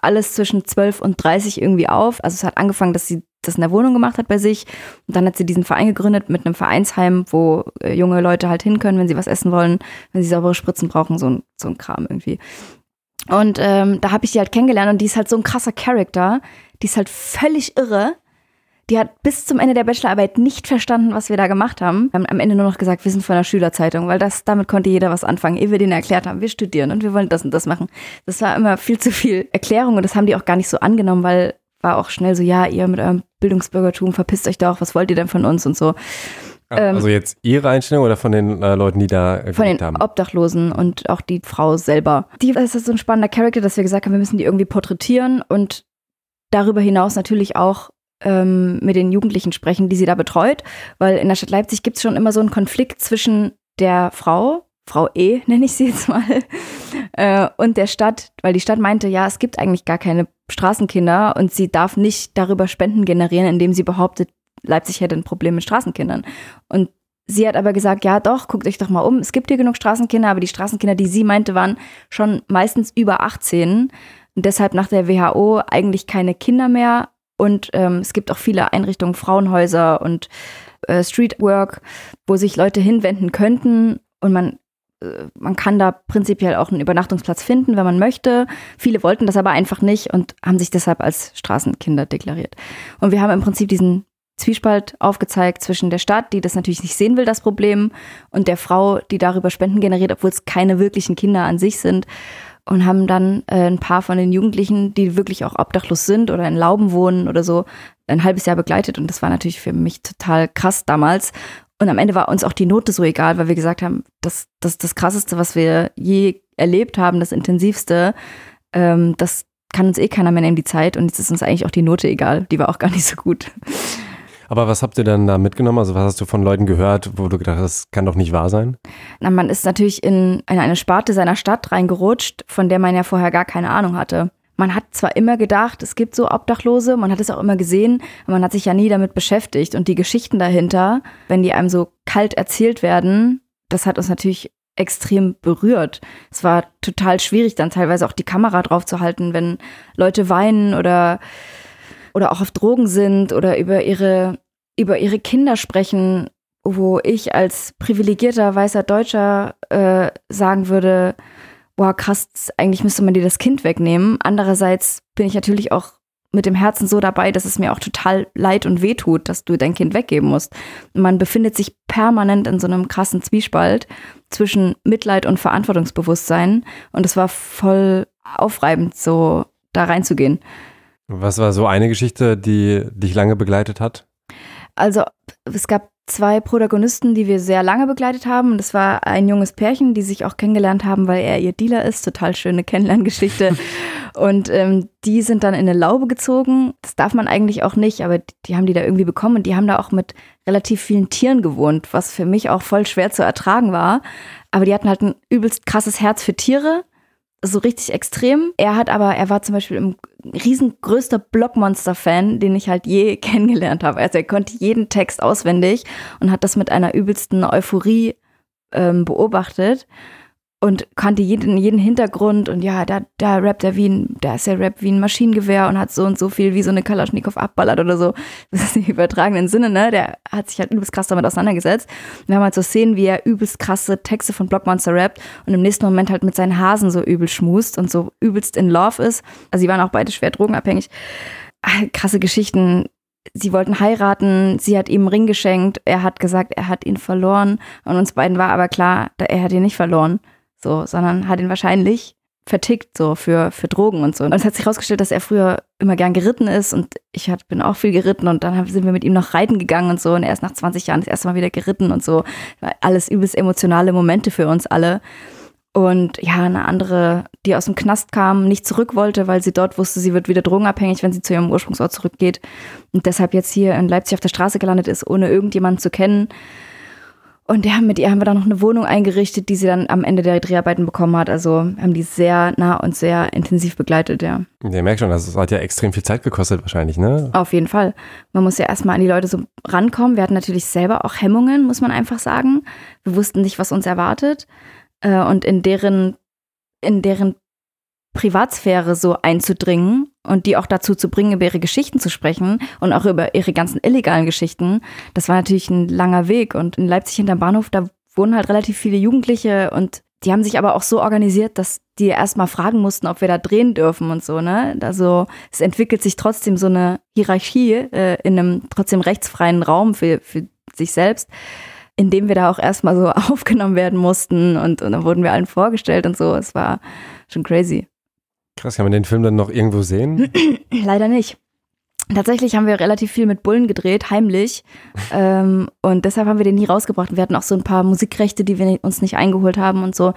alles zwischen zwölf und dreißig irgendwie auf. Also es hat angefangen, dass sie das in der Wohnung gemacht hat bei sich, und dann hat sie diesen Verein gegründet mit einem Vereinsheim, wo junge Leute halt hin können, wenn sie was essen wollen, wenn sie saubere Spritzen brauchen, so ein, so ein Kram irgendwie. Und ähm, da habe ich die halt kennengelernt, und die ist halt so ein krasser Charakter. Die ist halt völlig irre. Die hat bis zum Ende der Bachelorarbeit nicht verstanden, was wir da gemacht haben. Wir haben am Ende nur noch gesagt, wir sind von der Schülerzeitung, weil das, damit konnte jeder was anfangen, ehe wir denen erklärt haben, wir studieren und wir wollen das und das machen. Das war immer viel zu viel Erklärung, und das haben die auch gar nicht so angenommen, weil war auch schnell so, ja, ihr mit eurem Bildungsbürgertum, verpisst euch doch, was wollt ihr denn von uns und so. Also jetzt ihre Einstellung oder von den äh, Leuten, die da äh, gelebt haben? Von den Obdachlosen und auch die Frau selber. Die ist so ein spannender Charakter, dass wir gesagt haben, wir müssen die irgendwie porträtieren, und darüber hinaus natürlich auch ähm, mit den Jugendlichen sprechen, die sie da betreut, weil in der Stadt Leipzig gibt es schon immer so einen Konflikt zwischen der Frau, Frau E nenne ich sie jetzt mal, äh, und der Stadt, weil die Stadt meinte, ja, es gibt eigentlich gar keine Straßenkinder und sie darf nicht darüber Spenden generieren, indem sie behauptet, Leipzig hätte ein Problem mit Straßenkindern. Und sie hat aber gesagt, ja doch, guckt euch doch mal um, es gibt hier genug Straßenkinder, aber die Straßenkinder, die sie meinte, waren schon meistens über achtzehn und deshalb nach der W H O eigentlich keine Kinder mehr. Und ähm, es gibt auch viele Einrichtungen, Frauenhäuser und äh, Streetwork, wo sich Leute hinwenden könnten und man Man kann da prinzipiell auch einen Übernachtungsplatz finden, wenn man möchte. Viele wollten das aber einfach nicht und haben sich deshalb als Straßenkinder deklariert. Und wir haben im Prinzip diesen Zwiespalt aufgezeigt zwischen der Stadt, die das natürlich nicht sehen will, das Problem, und der Frau, die darüber Spenden generiert, obwohl es keine wirklichen Kinder an sich sind. Und haben dann äh, ein paar von den Jugendlichen, die wirklich auch obdachlos sind oder in Lauben wohnen oder so, ein halbes Jahr begleitet. Und das war natürlich für mich total krass damals. Und am Ende war uns auch die Note so egal, weil wir gesagt haben, das, das ist das Krasseste, was wir je erlebt haben, das Intensivste. Ähm, das kann uns eh keiner mehr nehmen, die Zeit. Und jetzt ist uns eigentlich auch die Note egal. Die war auch gar nicht so gut. Aber was habt ihr dann da mitgenommen? Also was hast du von Leuten gehört, wo du gedacht hast, das kann doch nicht wahr sein? Na, man ist natürlich in, in eine Sparte seiner Stadt reingerutscht, von der man ja vorher gar keine Ahnung hatte. Man hat zwar immer gedacht, es gibt so Obdachlose, man hat es auch immer gesehen, aber man hat sich ja nie damit beschäftigt. Und die Geschichten dahinter, wenn die einem so kalt erzählt werden, das hat uns natürlich extrem berührt. Es war total schwierig, dann teilweise auch die Kamera drauf zu halten, wenn Leute weinen oder, oder auch auf Drogen sind oder über ihre, über ihre Kinder sprechen, wo ich als privilegierter weißer Deutscher äh, sagen würde, boah, krass, eigentlich müsste man dir das Kind wegnehmen. Andererseits bin ich natürlich auch mit dem Herzen so dabei, dass es mir auch total leid und weh tut, dass du dein Kind weggeben musst. Und man befindet sich permanent in so einem krassen Zwiespalt zwischen Mitleid und Verantwortungsbewusstsein. Und es war voll aufreibend, so da reinzugehen. Was war so eine Geschichte, die dich lange begleitet hat? Also es gab zwei Protagonisten, die wir sehr lange begleitet haben. Und das war ein junges Pärchen, die sich auch kennengelernt haben, weil er ihr Dealer ist. Total schöne Kennenlerngeschichte. Und ähm, die sind dann in eine Laube gezogen. Das darf man eigentlich auch nicht, aber die, die haben die da irgendwie bekommen. Und die haben da auch mit relativ vielen Tieren gewohnt, was für mich auch voll schwer zu ertragen war. Aber die hatten halt ein übelst krasses Herz für Tiere. So richtig extrem. Er hat aber, er war zum Beispiel ein riesengrößter Blockmonster-Fan, den ich halt je kennengelernt habe. Also er konnte jeden Text auswendig und hat das mit einer übelsten Euphorie ähm, beobachtet und kannte jeden, jeden Hintergrund und ja, da, da rappt er wie ein, da ist er rappt wie ein Maschinengewehr und hat so und so viel wie so eine Kalaschnikow abballert oder so. Das ist im übertragenen Sinne, ne? Der hat sich halt übelst krass damit auseinandergesetzt. Und wir haben halt so Szenen, wie er übelst krasse Texte von Blockmonster rappt und im nächsten Moment halt mit seinen Hasen so übel schmust und so übelst in love ist. Also sie waren auch beide schwer drogenabhängig. Krasse Geschichten. Sie wollten heiraten, sie hat ihm einen Ring geschenkt, er hat gesagt, er hat ihn verloren und uns beiden war aber klar, er hat ihn nicht verloren. So, sondern hat ihn wahrscheinlich vertickt so für, für Drogen und so. Und es hat sich herausgestellt, dass er früher immer gern geritten ist und ich hat, bin auch viel geritten und dann sind wir mit ihm noch reiten gegangen und so und er ist nach zwanzig Jahren das erste Mal wieder geritten und so. Alles übelst emotionale Momente für uns alle. Und ja, eine andere, die aus dem Knast kam, nicht zurück wollte, weil sie dort wusste, sie wird wieder drogenabhängig, wenn sie zu ihrem Ursprungsort zurückgeht und deshalb jetzt hier in Leipzig auf der Straße gelandet ist, ohne irgendjemanden zu kennen. Und ja, mit ihr haben wir dann noch eine Wohnung eingerichtet, die sie dann am Ende der Dreharbeiten bekommen hat. Also haben die sehr nah und sehr intensiv begleitet, ja. Ihr merkt schon, das hat ja extrem viel Zeit gekostet wahrscheinlich, ne? Auf jeden Fall. Man muss ja erstmal an die Leute so rankommen. Wir hatten natürlich selber auch Hemmungen, muss man einfach sagen. Wir wussten nicht, was uns erwartet. Und in deren, in deren Privatsphäre so einzudringen und die auch dazu zu bringen, über ihre Geschichten zu sprechen und auch über ihre ganzen illegalen Geschichten, das war natürlich ein langer Weg. Und in Leipzig hinterm Bahnhof, da wohnen halt relativ viele Jugendliche und die haben sich aber auch so organisiert, dass die erstmal fragen mussten, ob wir da drehen dürfen und so, ne? Also es entwickelt sich trotzdem so eine Hierarchie äh, in einem trotzdem rechtsfreien Raum für, für sich selbst, in dem wir da auch erstmal so aufgenommen werden mussten und, und dann wurden wir allen vorgestellt und so. Es war schon crazy. Krass, kann man den Film dann noch irgendwo sehen? Leider nicht. Tatsächlich haben wir relativ viel mit Bullen gedreht, heimlich. ähm, und deshalb haben wir den nie rausgebracht. Wir hatten auch so ein paar Musikrechte, die wir uns nicht eingeholt haben und so.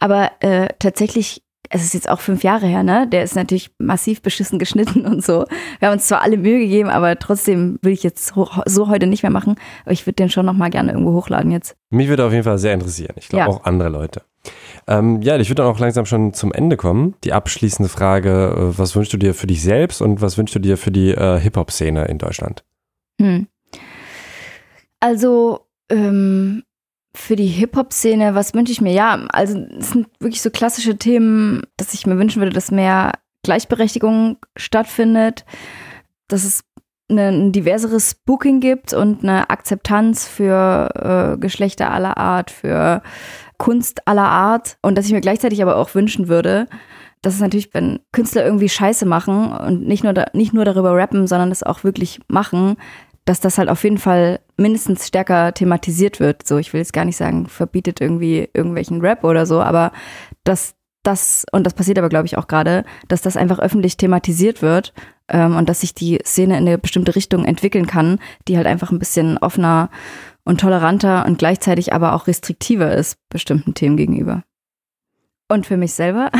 Aber äh, tatsächlich es ist jetzt auch fünf Jahre her, ne? Der ist natürlich massiv beschissen geschnitten und so. Wir haben uns zwar alle Mühe gegeben, aber trotzdem will ich jetzt so, so heute nicht mehr machen. Aber ich würde den schon nochmal gerne irgendwo hochladen jetzt. Mich würde auf jeden Fall sehr interessieren. Ich glaube ja. auch andere Leute. Ähm, ja, ich würde dann auch langsam schon zum Ende kommen. Die abschließende Frage, was wünschst du dir für dich selbst und was wünschst du dir für die äh, Hip-Hop-Szene in Deutschland? Hm. Also, ähm, für die Hip-Hop-Szene, was wünsche ich mir? Ja, also es sind wirklich so klassische Themen, dass ich mir wünschen würde, dass mehr Gleichberechtigung stattfindet, dass es eine, ein diverseres Booking gibt und eine Akzeptanz für äh, Geschlechter aller Art, für Kunst aller Art und dass ich mir gleichzeitig aber auch wünschen würde, dass es natürlich, wenn Künstler irgendwie Scheiße machen und nicht nur, da, nicht nur darüber rappen, sondern das auch wirklich machen, dass das halt auf jeden Fall mindestens stärker thematisiert wird. So, ich will jetzt gar nicht sagen, verbietet irgendwie irgendwelchen Rap oder so, aber dass das, und das passiert aber, glaube ich, auch gerade, dass das einfach öffentlich thematisiert wird ähm, und dass sich die Szene in eine bestimmte Richtung entwickeln kann, die halt einfach ein bisschen offener und toleranter und gleichzeitig aber auch restriktiver ist bestimmten Themen gegenüber. Und für mich selber...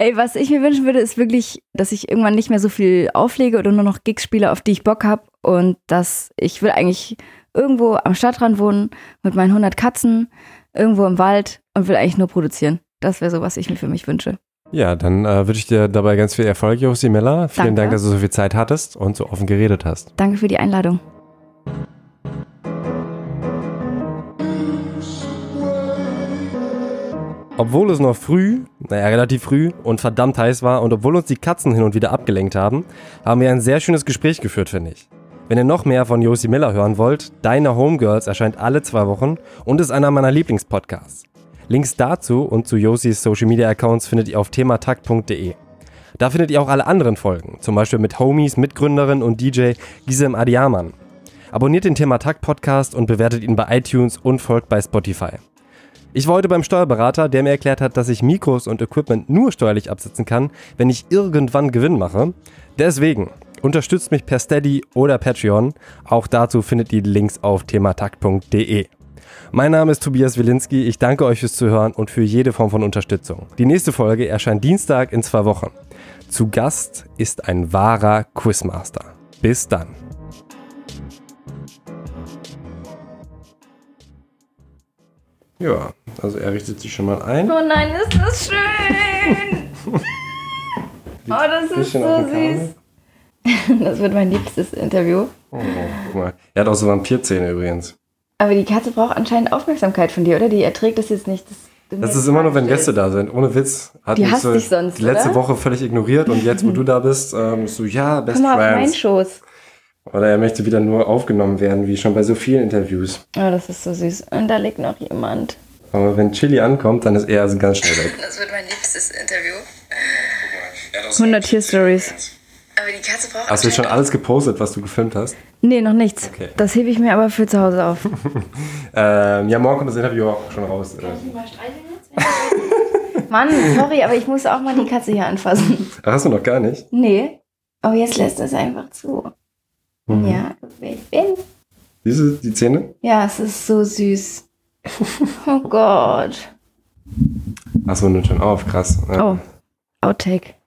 Ey, was ich mir wünschen würde, ist wirklich, dass ich irgendwann nicht mehr so viel auflege oder nur noch Gigs spiele, auf die ich Bock habe. Und dass ich will eigentlich irgendwo am Stadtrand wohnen mit meinen hundert Katzen, irgendwo im Wald und will eigentlich nur produzieren. Das wäre so, was ich mir für mich wünsche. Ja, dann äh, wünsche ich dir dabei ganz viel Erfolg, Josi Miller. Vielen Danke. Dank, dass du so viel Zeit hattest und so offen geredet hast. Danke für die Einladung. Obwohl es noch früh, naja relativ früh und verdammt heiß war und obwohl uns die Katzen hin und wieder abgelenkt haben, haben wir ein sehr schönes Gespräch geführt, finde ich. Wenn ihr noch mehr von Josi Miller hören wollt, Deine Homegirls erscheint alle zwei Wochen und ist einer meiner Lieblingspodcasts. Links dazu und zu Josis Social Media Accounts findet ihr auf thematakt punkt de. Da findet ihr auch alle anderen Folgen, zum Beispiel mit Hoemies, Mitgründerin und D J Gizem Adiaman. Abonniert den Thematakt Podcast und bewertet ihn bei iTunes und folgt bei Spotify. Ich war heute beim Steuerberater, der mir erklärt hat, dass ich Mikros und Equipment nur steuerlich absetzen kann, wenn ich irgendwann Gewinn mache. Deswegen unterstützt mich per Steady oder Patreon. Auch dazu findet ihr Links auf thematakt punkt de. Mein Name ist Tobias Wilinski. Ich danke euch fürs Zuhören und für jede Form von Unterstützung. Die nächste Folge erscheint Dienstag in zwei Wochen. Zu Gast ist ein wahrer Quizmaster. Bis dann. Ja, also er richtet sich schon mal ein. Oh nein, ist das schön! Oh, das ist so süß. Das wird mein liebstes Interview. Oh, guck mal. Er hat auch so Vampirzähne übrigens. Aber die Katze braucht anscheinend Aufmerksamkeit von dir, oder? Die erträgt das jetzt nicht. Das, das ist immer nur, wenn Gäste da sind. Ohne Witz. Hat die mich hasst so dich sonst, die letzte oder? Woche völlig ignoriert und jetzt, wo du da bist, ähm, so, ja, best friends. Komm mal friends. Auf meinen Schoß. Oder er möchte wieder nur aufgenommen werden, wie schon bei so vielen Interviews. Oh, das ist so süß. Und da liegt noch jemand. Aber wenn Chili ankommt, dann ist er also ganz schnell weg. Das wird mein liebstes Interview. hundert Tier-Stories. Aber die Katze braucht... Hast du schon alles gepostet, was du gefilmt hast? Nee, noch nichts. Okay. Das hebe ich mir aber für zu Hause auf. ähm, ja, morgen kommt das Interview auch schon raus. Kann ich mal streicheln jetzt? Mann, sorry, aber ich muss auch mal die Katze hier anfassen. Ach, hast du noch gar nicht? Nee. Aber jetzt lässt es einfach zu. Mhm. Ja, wer ich bin. Siehst du die Zähne? Ja, es ist so süß. Oh Gott. Achso, nimmt schon auf, krass. Ja. Oh, Outtake.